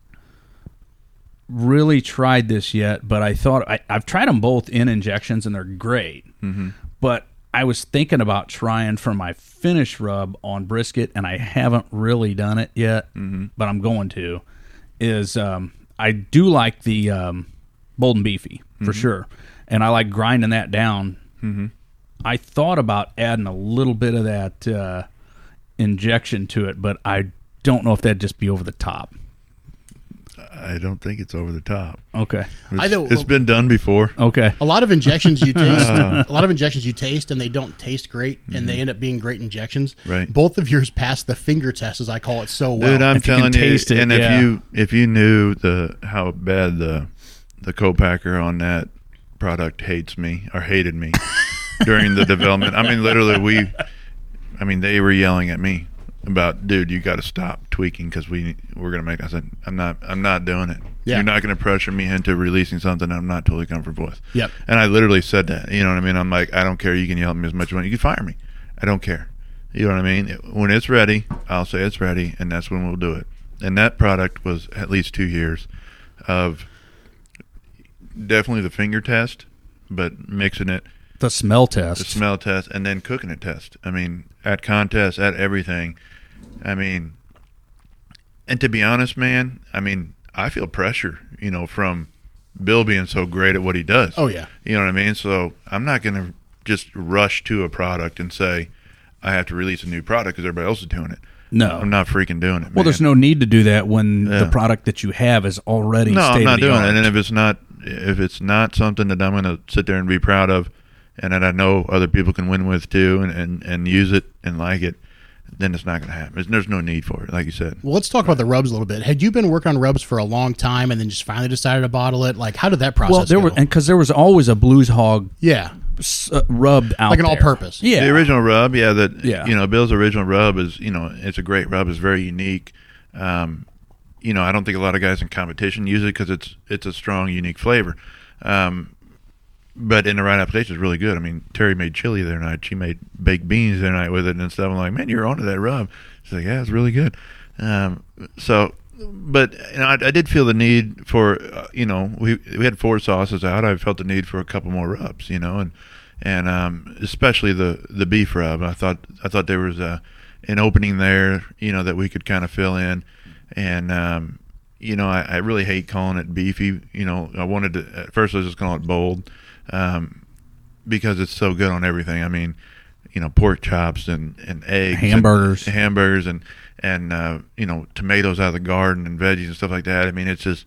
really tried this yet, but I thought I, I've tried them both in injections, and they're great, mm-hmm. but I was thinking about trying for my finish rub on brisket, and I haven't really done it yet, mm-hmm. but I'm going to, is um, I do like the um, bold and beefy, for mm-hmm. sure, and I like grinding that down. Mm-hmm. I thought about adding a little bit of that uh, injection to it, but I don't know if that'd just be over the top. I don't think it's over the top. Okay, it's, I know, it's been done before. Okay, a lot of injections you taste, a lot of injections you taste, and they don't taste great, and mm-hmm. they end up being great injections. Right. Both of yours passed the finger test, as I call it, so well. Dude, I'm if telling you, you taste it, and yeah. if you if you knew the how bad the the co-packer on that product hates me or hated me during the development. I mean, literally, we, I mean, they were yelling at me about, dude, you got to stop tweaking because we we're gonna make. I said, I'm not, I'm not doing it. Yeah. You're not gonna pressure me into releasing something I'm not totally comfortable with. Yep. And I literally said that. You know what I mean? I'm like, I don't care. You can yell at me as much as you want. You can fire me. I don't care. You know what I mean? When it's ready, I'll say it's ready, and that's when we'll do it. And that product was at least two years of definitely the finger test, but mixing it, the smell test, the smell test, and then cooking it test. I mean, at contests, at everything. I mean, and to be honest, man, I mean, I feel pressure, you know, from Bill being so great at what he does. Oh, yeah. You know what I mean? So I'm not going to just rush to a product and say, I have to release a new product because everybody else is doing it. No. I'm not freaking doing it, man. Well, there's no need to do that when yeah. the product that you have is already no, state I'm not of the doing art. It. And if it's not, if it's not something that I'm going to sit there and be proud of and that I know other people can win with too and, and, and use it and like it, then it's not going to happen. There's no need for it, like you said. Well, let's talk right. about the rubs a little bit. Had you been working on rubs for a long time and then just finally decided to bottle it? Like, how did that process well, there go? Well, because there was always a Blues Hog yeah. rubbed out Like an there. all-purpose. Yeah. The original rub, yeah, that, yeah. you know, Bill's original rub is, you know, it's a great rub. It's very unique. Um, you know, I don't think a lot of guys in competition use it because it's, it's a strong, unique flavor. Um, But in the right application, it's really good. I mean, Terry made chili the other night. She made baked beans the other night with it and stuff. I'm like, man, you're onto that rub. She's like, yeah, it's really good. Um, so, but you know, I, I did feel the need for, uh, you know, we we had four sauces out. I felt the need for a couple more rubs, you know, and and um, especially the, the beef rub. I thought I thought there was a, an opening there, you know, that we could kind of fill in. And, um, you know, I, I really hate calling it beefy. You know, I wanted to, at first I was just calling it bold. Um, because it's so good on everything. I mean, you know, pork chops and, and eggs, hamburgers, and, hamburgers, and and uh, you know, tomatoes out of the garden and veggies and stuff like that. I mean, it's just,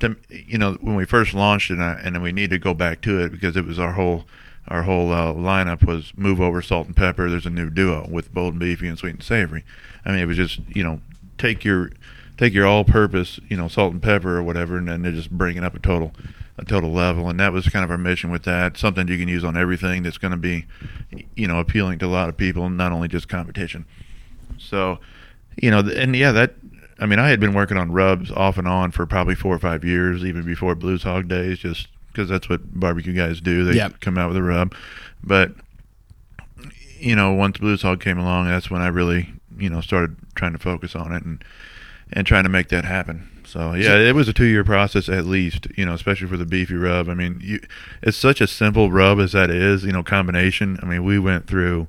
to, you know, when we first launched it, and, I, and we need to go back to it because it was our whole our whole uh, lineup was move over salt and pepper. There's a new duo with bold and beefy and sweet and savory. I mean, it was just, you know, take your take your all-purpose, you know, salt and pepper or whatever, and then they're just bringing up a total. a total level, and that was kind of our mission with that. Something you can use on everything that's going to be, you know, appealing to a lot of people, not only just competition. So, you know, and yeah, that, I mean, I had been working on rubs off and on for probably four or five years, even before Blues Hog days, just because that's what barbecue guys do. They yep. come out with a rub. But, you know, once Blues Hog came along, that's when I really, you know, started trying to focus on it and and trying to make that happen. So, yeah, it was a two-year process at least, you know, especially for the beefy rub. I mean, you, it's such a simple rub as that is, you know, combination. I mean, we went through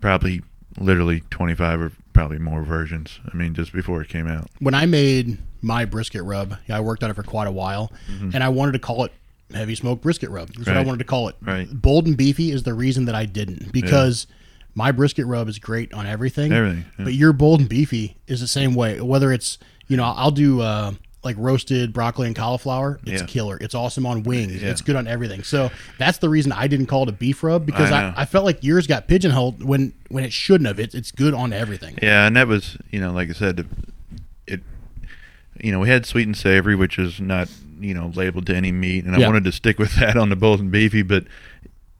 probably literally twenty-five or probably more versions, I mean, just before it came out. When I made my brisket rub, I worked on it for quite a while, mm-hmm. and I wanted to call it Heavy Smoke Brisket Rub. That's right. what I wanted to call it. Right. Bold and beefy is the reason that I didn't, because yeah. – my brisket rub is great on everything, everything yeah. but your bold and beefy is the same way. Whether it's, you know, I'll do uh, like roasted broccoli and cauliflower. It's yeah. killer. It's awesome on wings. Yeah. It's good on everything. So that's the reason I didn't call it a beef rub, because I, I, I felt like yours got pigeonholed when, when it shouldn't have. It, it's good on everything. Yeah, and that was, you know, like I said, it. You know, we had sweet and savory, which is not, you know, labeled to any meat, and I yeah. wanted to stick with that on the bold and beefy, but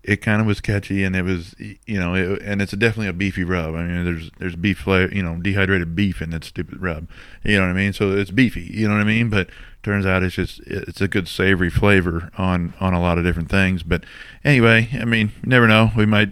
it kind of was catchy, and it was, you know, it, and it's definitely a beefy rub. I mean, there's there's beef flavor, you know, dehydrated beef in that stupid rub. You know what I mean? So it's beefy. You know what I mean? But turns out it's just it's a good savory flavor on, on a lot of different things. But anyway, I mean, you never know. We might.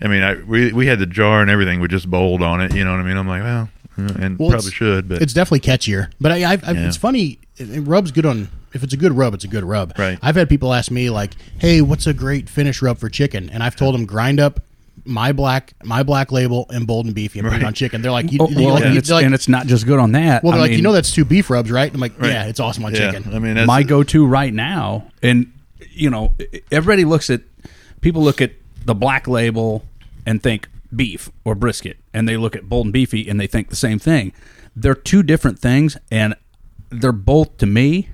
I mean, I we we had the jar and everything with just bold on it. You know what I mean? I'm like, well, and well, probably should, but it's definitely catchier. But I, I, I yeah. it's funny. It, it rubs good on. If it's a good rub, it's a good rub. Right. I've had people ask me, like, hey, what's a great finish rub for chicken? And I've told them, grind up my black my black label and bold and beefy and put right. it on chicken. They're like, you, oh, well, like, and, it's, like and it's not just good on that. Well, they're I like, mean, you know, that's two beef rubs, right? And I'm like, right. yeah, it's awesome on yeah. chicken. I mean, that's my go-to right now. And, you know, everybody looks at, people look at the black label and think beef or brisket. And they look at bold and beefy and they think the same thing. They're two different things, and they're both, to me,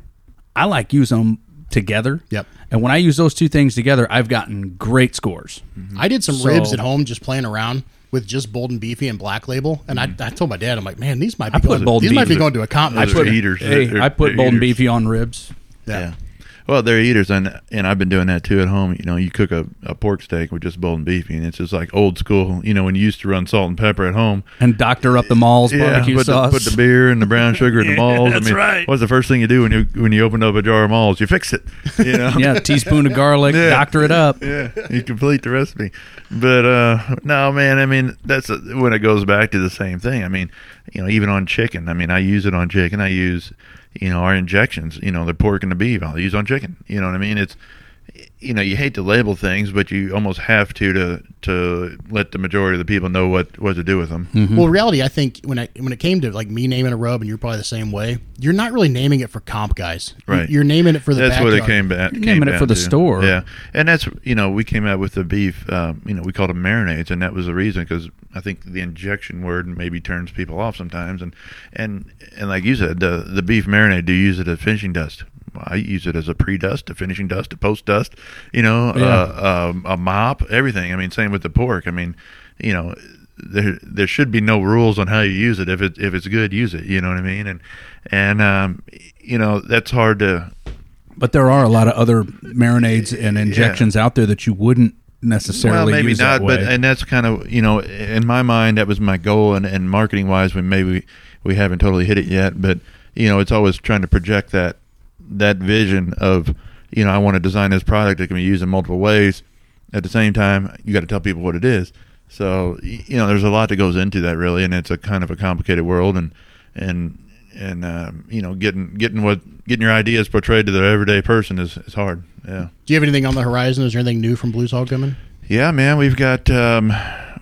I like use them together. Yep. And when I use those two things together, I've gotten great scores. Mm-hmm. I did some so, ribs at home just playing around with just bold and beefy and black label. And mm-hmm. I, I told my dad, I'm like, man, these might be, going, bold these might be going to a comp. I put, eaters. Hey, they're, I put bold eaters. and beefy on ribs. Yeah. yeah. Well, they're eaters, and and I've been doing that too at home. You know, you cook a, a pork steak with just bold and beefy, and it's just like old school. You know, when you used to run salt and pepper at home. And doctor up the Mall's yeah, barbecue put sauce. The, put the beer and the brown sugar in the Mall's. That's I mean, right. What's the first thing you do when you when you open up a jar of Mall's? You fix it. You know? yeah, a teaspoon of garlic, yeah, doctor it up. Yeah, you complete the recipe. But, uh, no, man, I mean, that's a, when it goes back to the same thing. I mean, you know, even on chicken. I mean, I use it on chicken. I use... you know, our injections, you know, the pork and the beef, I'll use on chicken. You know what I mean? It's, you know, you hate to label things, but you almost have to to, to let the majority of the people know what, what to do with them. Mm-hmm. Well, in reality, I think when I when it came to, like, me naming a rub, and you're probably the same way, you're not really naming it for comp guys. Right. You're naming it for the That's backyard. What it came back. You're naming it for the to. store. Yeah. And that's, you know, we came out with the beef, um, you know, we called them marinades, and that was the reason, because I think the injection word maybe turns people off sometimes. And, and, and like you said, the, the beef marinade, do you use it as finishing dust? I use it as a pre-dust, a finishing dust, a post-dust, you know, yeah. uh, um, a mop, everything. I mean, same with the pork. I mean, you know, there there should be no rules on how you use it. If it if it's good, use it. You know what I mean? And and um, you know, that's hard to. But there are a lot of other marinades and injections yeah. out there that you wouldn't necessarily well, maybe use not, that way. But and that's kind of, you know, in my mind, that was my goal. And, and marketing wise, we maybe we haven't totally hit it yet. But you know, it's always trying to project that that vision of, you know, I want to design this product that can be used in multiple ways. At the same time, you got to tell people what it is. So you know, there's a lot that goes into that, really, and it's a kind of a complicated world. And and. And, um, you know, getting getting what getting your ideas portrayed to the everyday person is, is hard. Yeah. Do you have anything on the horizon? Is there anything new from Blues Hog coming? Yeah, man. We've got, um,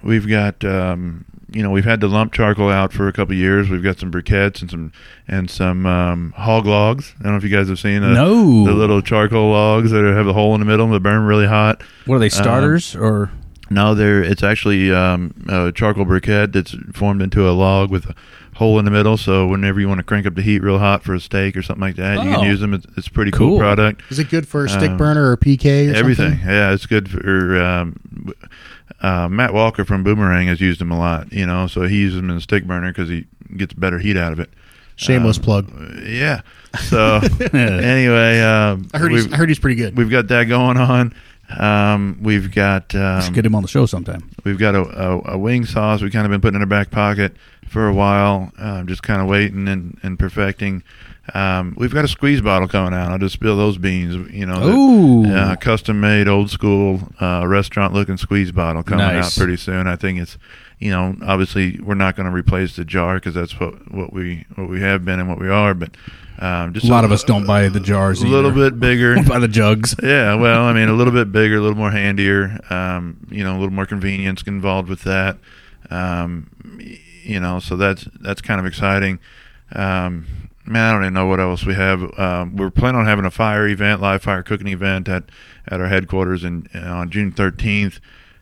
we've got, um, you know, we've had the lump charcoal out for a couple of years. We've got some briquettes and some and some um, hog logs. I don't know if you guys have seen the, no. the little charcoal logs that have a hole in the middle and they burn really hot. What are they, starters um, or? No, they're, it's actually um, a charcoal briquette that's formed into a log with a hole in the middle. So whenever you want to crank up the heat real hot for a steak or something like that, oh. you can use them. It's, it's a pretty cool. cool product. Is it good for a stick um, burner or P K or everything? Something? Yeah, it's good for um, uh, Matt Walker from Boomerang has used them a lot, you know, so he uses them in a stick burner because he gets better heat out of it. Shameless um, plug. Yeah. So anyway. Um, I heard he's, I heard he's pretty good. We've got that going on. Um, we've got, um, let's get him on the show sometime. We've got a, a, a wing sauce. We've kind of been putting in our back pocket for a while, um, just kind of waiting and, and perfecting. Um, we've got a squeeze bottle coming out. I'll just spill those beans, you know, Ooh. That, uh, custom made old school, uh, restaurant looking squeeze bottle coming nice. Out pretty soon. I think it's, you know, obviously we're not going to replace the jar cause that's what, what we, what we have been and what we are, but, Um, just a lot a, of us don't buy the jars. A little either. Bit bigger. Buy the jugs. Yeah, well, I mean, a little bit bigger, a little more handier. Um, you know, a little more convenience involved with that. Um, you know, so that's that's kind of exciting. Um, man, I don't even know what else we have. Um, we're planning on having a fire event, live fire cooking event at, at our headquarters in, on June thirteenth.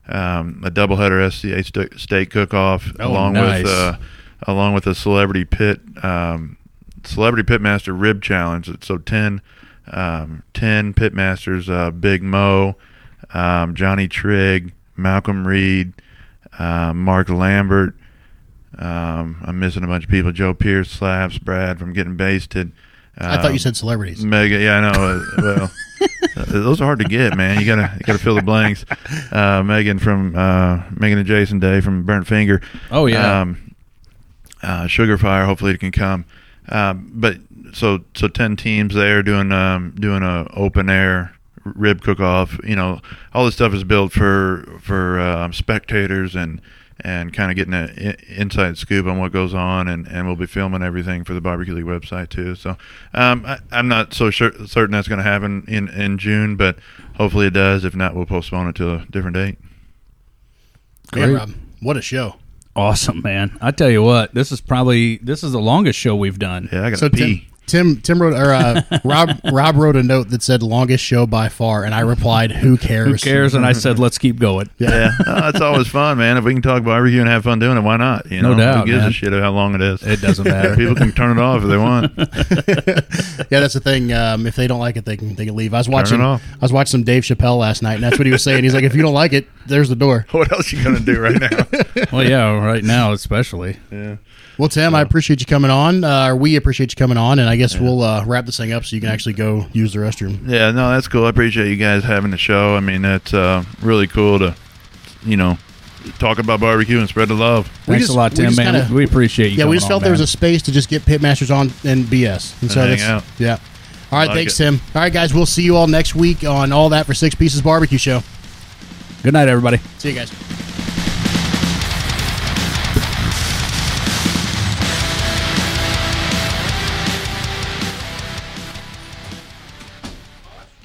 Um, a doubleheader S C A st- steak cook-off oh, along nice. with uh, along with a celebrity pit. Um, Celebrity Pitmaster Rib Challenge. So ten, um, ten Pitmasters, uh, Big Mo, um, Johnny Trigg, Malcolm Reed, uh, Mark Lambert. Um, I'm missing a bunch of people. Joe Pierce, Slaps, Brad from Getting Basted. Um, I thought you said celebrities. Mega, yeah, I know. Uh, well, those are hard to get, man. You gotta, you gotta fill the blanks. Uh, Megan from uh, Megan and Jason Day from Burnt Finger. Oh yeah. Um, uh, Sugar Fire. Hopefully it can come. Um, but so so ten teams there doing um, doing a open air rib cook off. You know, all this stuff is built for for um, spectators and and kind of getting an inside scoop on what goes on. And, and we'll be filming everything for the Barbecue League website too. So um, I, I'm not so sure, certain that's going to happen in, in June, but hopefully it does. If not, we'll postpone it to a different date. Great, yeah, Rob, what a show! Awesome, man. I tell you what, this is probably this is the longest show we've done. Yeah, I got to so pee. Tim, Tim, Tim wrote or uh, Rob Rob wrote a note that said longest show by far, and I replied, "Who cares? Who cares?" And I said, "Let's keep going." Yeah, yeah. No, it's always fun, man. If we can talk barbecue and have fun doing it, why not? You know, no doubt, who gives man. a shit how long it is? It doesn't matter. People can turn it off if they want. Yeah, that's the thing. Um, if they don't like it, they can they can leave. I was watching. I was watching some Dave Chappelle last night, and that's what he was saying. He's like, "If you don't like it, there's the door." What else you gonna do right now? Well, yeah, right now especially. Yeah. Well, Tim, so. I appreciate you coming on. Uh, we appreciate you coming on, and I guess yeah. we'll uh, wrap this thing up so you can actually go use the restroom. Yeah, no, that's cool. I appreciate you guys having the show. I mean, that's uh, really cool to, you know, talk about barbecue and spread the love. Thanks just, a lot, Tim, man. Kinda, we appreciate you. Yeah, we just felt on, there man. was a space to just get Pitmasters on and B S, and so and that's hang out. Yeah. All right, like thanks, it. Tim. All right, guys, we'll see you all next week on All That for Six Pieces Barbecue Show. Good night, everybody. See you guys.